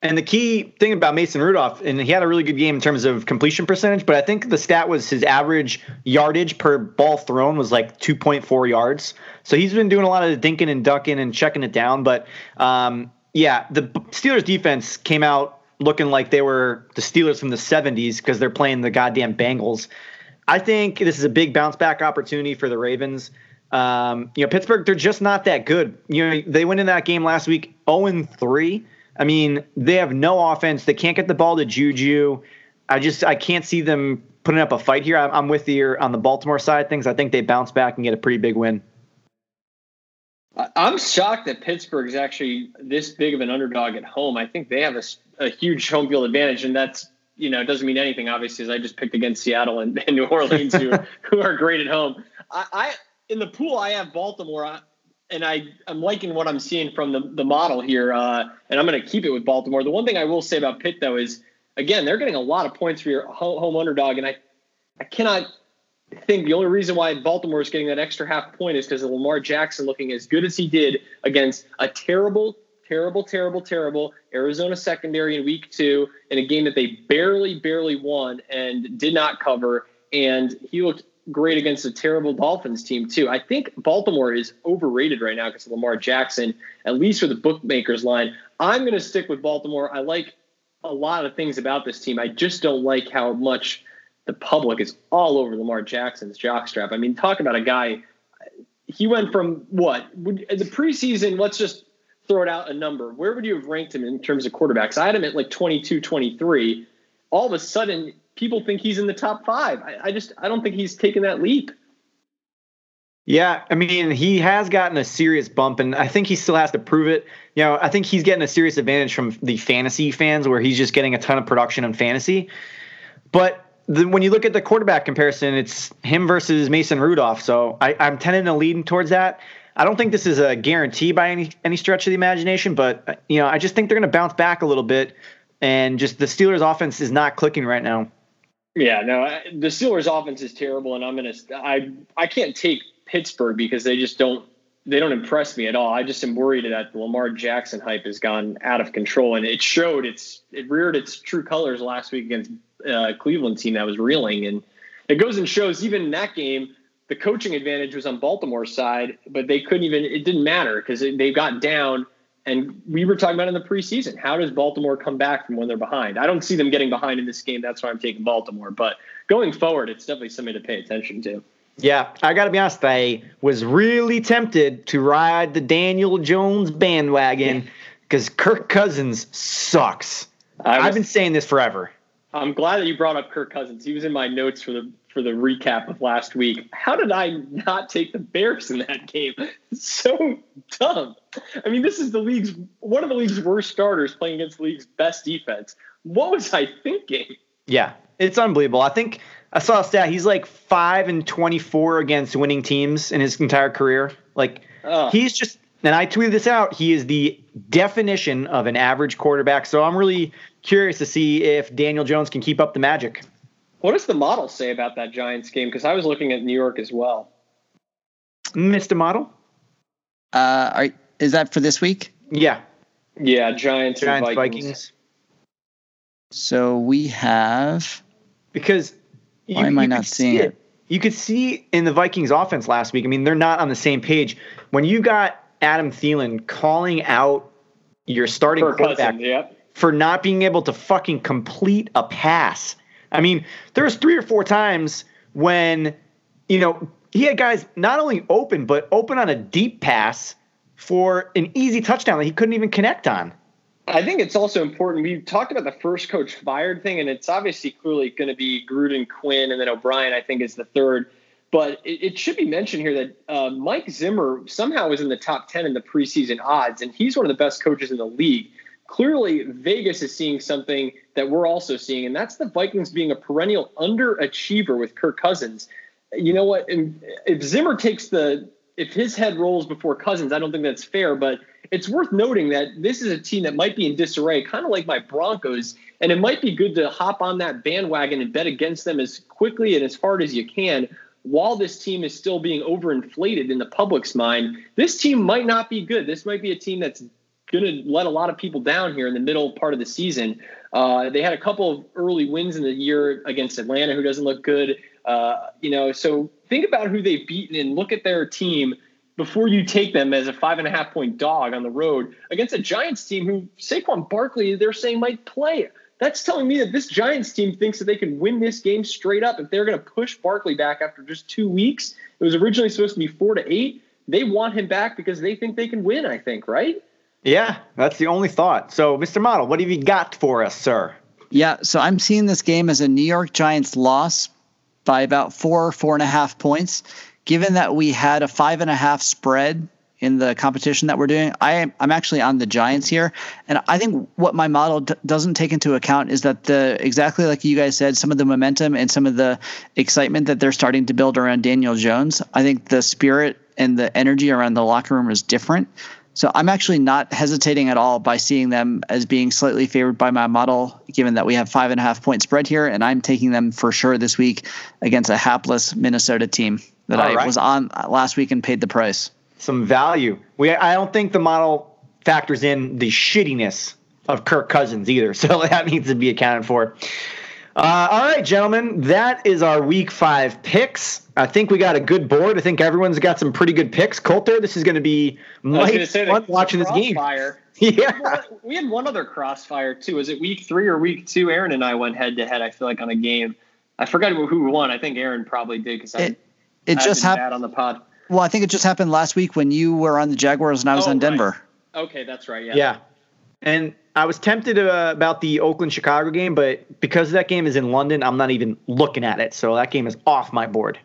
And the key thing about Mason Rudolph, and he had a really good game in terms of completion percentage, but I think the stat was his average yardage per ball thrown was like two point four yards. So he's been doing a lot of the dinking and ducking and checking it down. But, um, yeah, the Steelers defense came out looking like they were the Steelers from the seventies because they're playing the goddamn Bengals. I think this is a big bounce back opportunity for the Ravens. Um, you know, Pittsburgh, they're just not that good. You know, they went in that game last week oh and three. I mean, they have no offense. They can't get the ball to Juju. I just I can't see them putting up a fight here. I'm, I'm with you on the Baltimore side of things. I think they bounce back and get a pretty big win. I'm shocked that Pittsburgh is actually this big of an underdog at home. I think they have a, a huge home field advantage, and that's, you know, it doesn't mean anything, obviously, as I just picked against Seattle and, and New Orleans, who, who are great at home. I, I in the pool, I have Baltimore I, And I, I'm liking what I'm seeing from the, the model here, uh, and I'm going to keep it with Baltimore. The one thing I will say about Pitt, though, is, again, they're getting a lot of points for your home underdog, and I, I cannot think the only reason why Baltimore is getting that extra half point is because of Lamar Jackson looking as good as he did against a terrible, terrible, terrible, terrible Arizona secondary in week two in a game that they barely, barely won and did not cover, and he looked great against a terrible Dolphins team too. I think Baltimore is overrated right now because of Lamar Jackson, at least for the bookmakers line. I'm going to stick with Baltimore. I like a lot of things about this team. I just don't like how much the public is all over Lamar Jackson's jockstrap. I mean, talk about a guy. He went from what? As a preseason, let's just throw it out a number. Where would you have ranked him in terms of quarterbacks? I had him at like twenty-two, twenty-three. all of a sudden people think he's in the top five. I, I just, I don't think he's taken that leap. Yeah, I mean, he has gotten a serious bump, and I think he still has to prove it. You know, I think he's getting a serious advantage from the fantasy fans where he's just getting a ton of production in fantasy. But the, when you look at the quarterback comparison, it's him versus Mason Rudolph. So I, I'm tending to lean towards that. I don't think this is a guarantee by any, any stretch of the imagination, but, you know, I just think they're going to bounce back a little bit, and just the Steelers' offense is not clicking right now. Yeah, no, the Steelers' offense is terrible, and I'm going to – I I can't take – Pittsburgh because they just don't they don't impress me at all. I just am worried that the Lamar Jackson hype has gone out of control, and it showed it's it reared its true colors last week against uh Cleveland team that was reeling. And it goes and shows, even in that game, the coaching advantage was on Baltimore's side, but they couldn't even it didn't matter because they got down. And we were talking about in the preseason, how does Baltimore come back from when they're behind? I don't see them getting behind in this game. That's why I'm taking Baltimore, but going forward, it's definitely something to pay attention to. Yeah, I got to be honest, I was really tempted to ride the Daniel Jones bandwagon because Kirk Cousins sucks. I was, I've been saying this forever. I'm glad that you brought up Kirk Cousins. He was in my notes for the for the recap of last week. How did I not take the Bears in that game? It's so dumb. I mean, this is the league's one of the league's worst starters playing against the league's best defense. What was I thinking? Yeah, it's unbelievable. I think I saw a stat. He's like five and twenty-four against winning teams in his entire career. Like uh. he's just, and I tweeted this out. He is the definition of an average quarterback. So I'm really curious to see if Daniel Jones can keep up the magic. What does the model say about that Giants game? Cause I was looking at New York as well. Mister Model. Uh, are, is that for this week? Yeah. Yeah. Giants, Giants and Vikings. Vikings. So we have, because you, why am I not seeing it? You could see in the Vikings offense last week. I mean, they're not on the same page. When you got Adam Thielen calling out your starting quarterback for not being able to fucking complete a pass. I mean, there was three or four times when, you know, he had guys not only open, but open on a deep pass for an easy touchdown that he couldn't even connect on. I think it's also important. We talked about the first coach fired thing, and it's obviously clearly going to be Gruden, Quinn, and then O'Brien, I think, is the third. But it, it should be mentioned here that uh, Mike Zimmer somehow was in the top ten in the preseason odds, and he's one of the best coaches in the league. Clearly, Vegas is seeing something that we're also seeing, and that's the Vikings being a perennial underachiever with Kirk Cousins. You know what? If Zimmer takes the – if his head rolls before Cousins, I don't think that's fair, but – it's worth noting that this is a team that might be in disarray, kind of like my Broncos, and it might be good to hop on that bandwagon and bet against them as quickly and as hard as you can while this team is still being overinflated in the public's mind. This team might not be good. This might be a team that's going to let a lot of people down here in the middle part of the season. Uh, they had a couple of early wins in the year against Atlanta, who doesn't look good. Uh, you know, so think about who they've beaten and look at their team before you take them as a five and a half point dog on the road against a Giants team who Saquon Barkley, they're saying might play. That's telling me that this Giants team thinks that they can win this game straight up. If they're going to push Barkley back after just two weeks, it was originally supposed to be four to eight. They want him back because they think they can win, I think, right? Yeah, that's the only thought. So, Mister Model, what have you got for us, sir? Yeah, so I'm seeing this game as a New York Giants loss by about four, four and a half points. Given that we had a five and a half spread in the competition that we're doing, I am, I'm actually on the Giants here. And I think what my model d- doesn't take into account is that the exactly like you guys said, some of the momentum and some of the excitement that they're starting to build around Daniel Jones. I think the spirit and the energy around the locker room is different. So I'm actually not hesitating at all by seeing them as being slightly favored by my model, given that we have five and a half point spread here, and I'm taking them for sure this week against a hapless Minnesota team that all I right. was on last week and paid the price. Some value. We I don't think the model factors in the shittiness of Kirk Cousins either, so that needs to be accounted for. Uh, all right, gentlemen, that is our week five picks. I think we got a good board. I think everyone's got some pretty good picks. Colter, this is going to be much fun watching this game. Yeah. We had one other crossfire, too. Was it week three or week two? Aaron and I went head-to-head, I feel like, on a game. I forgot who won. I think Aaron probably did because I, it I just happened bad on the pod. Well, I think it just happened last week when you were on the Jaguars and I was oh, on right. Denver. Okay, that's right, yeah. Yeah, and – I was tempted uh, about the Oakland-Chicago game, but because that game is in London, I'm not even looking at it. So that game is off my board.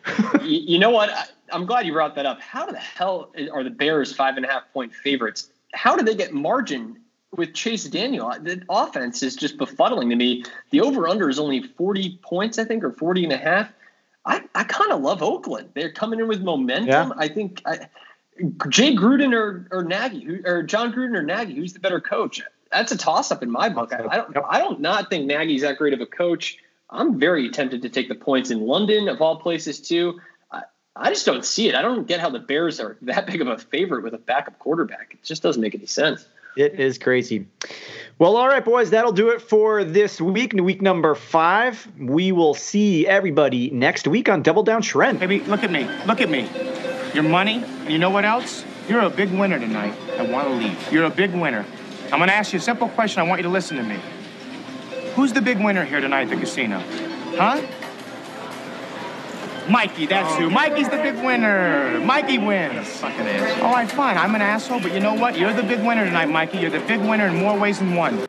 You know what? I'm glad you brought that up. How the hell are the Bears five and a half point favorites? How do they get margin with Chase Daniel? The offense is just befuddling to me. The over-under is only forty points, I think, or forty and a half. I, I kind of love Oakland. They're coming in with momentum. Yeah. I think I, Jay Gruden or, or Nagy, who, or John Gruden or Nagy, who's the better coach? That's a toss-up in my book. I don't I don't not think Nagy's that great of a coach. I'm very tempted to take the points in London, of all places, too. I, I just don't see it. I don't get how the Bears are that big of a favorite with a backup quarterback. It just doesn't make any sense. It is crazy. Well, all right, boys, that'll do it for this week, week number five. We will see everybody next week on Double Down Trent. Baby, look at me. Look at me. Your money, and you know what else? You're a big winner tonight. I want to leave. You're a big winner. I'm going to ask you a simple question. I want you to listen to me. Who's the big winner here tonight at the casino? Huh? Mikey, that's who. Mikey's the big winner. Mikey wins. Fucking ass. All right, fine. I'm an asshole, but you know what? You're the big winner tonight, Mikey. You're the big winner in more ways than one.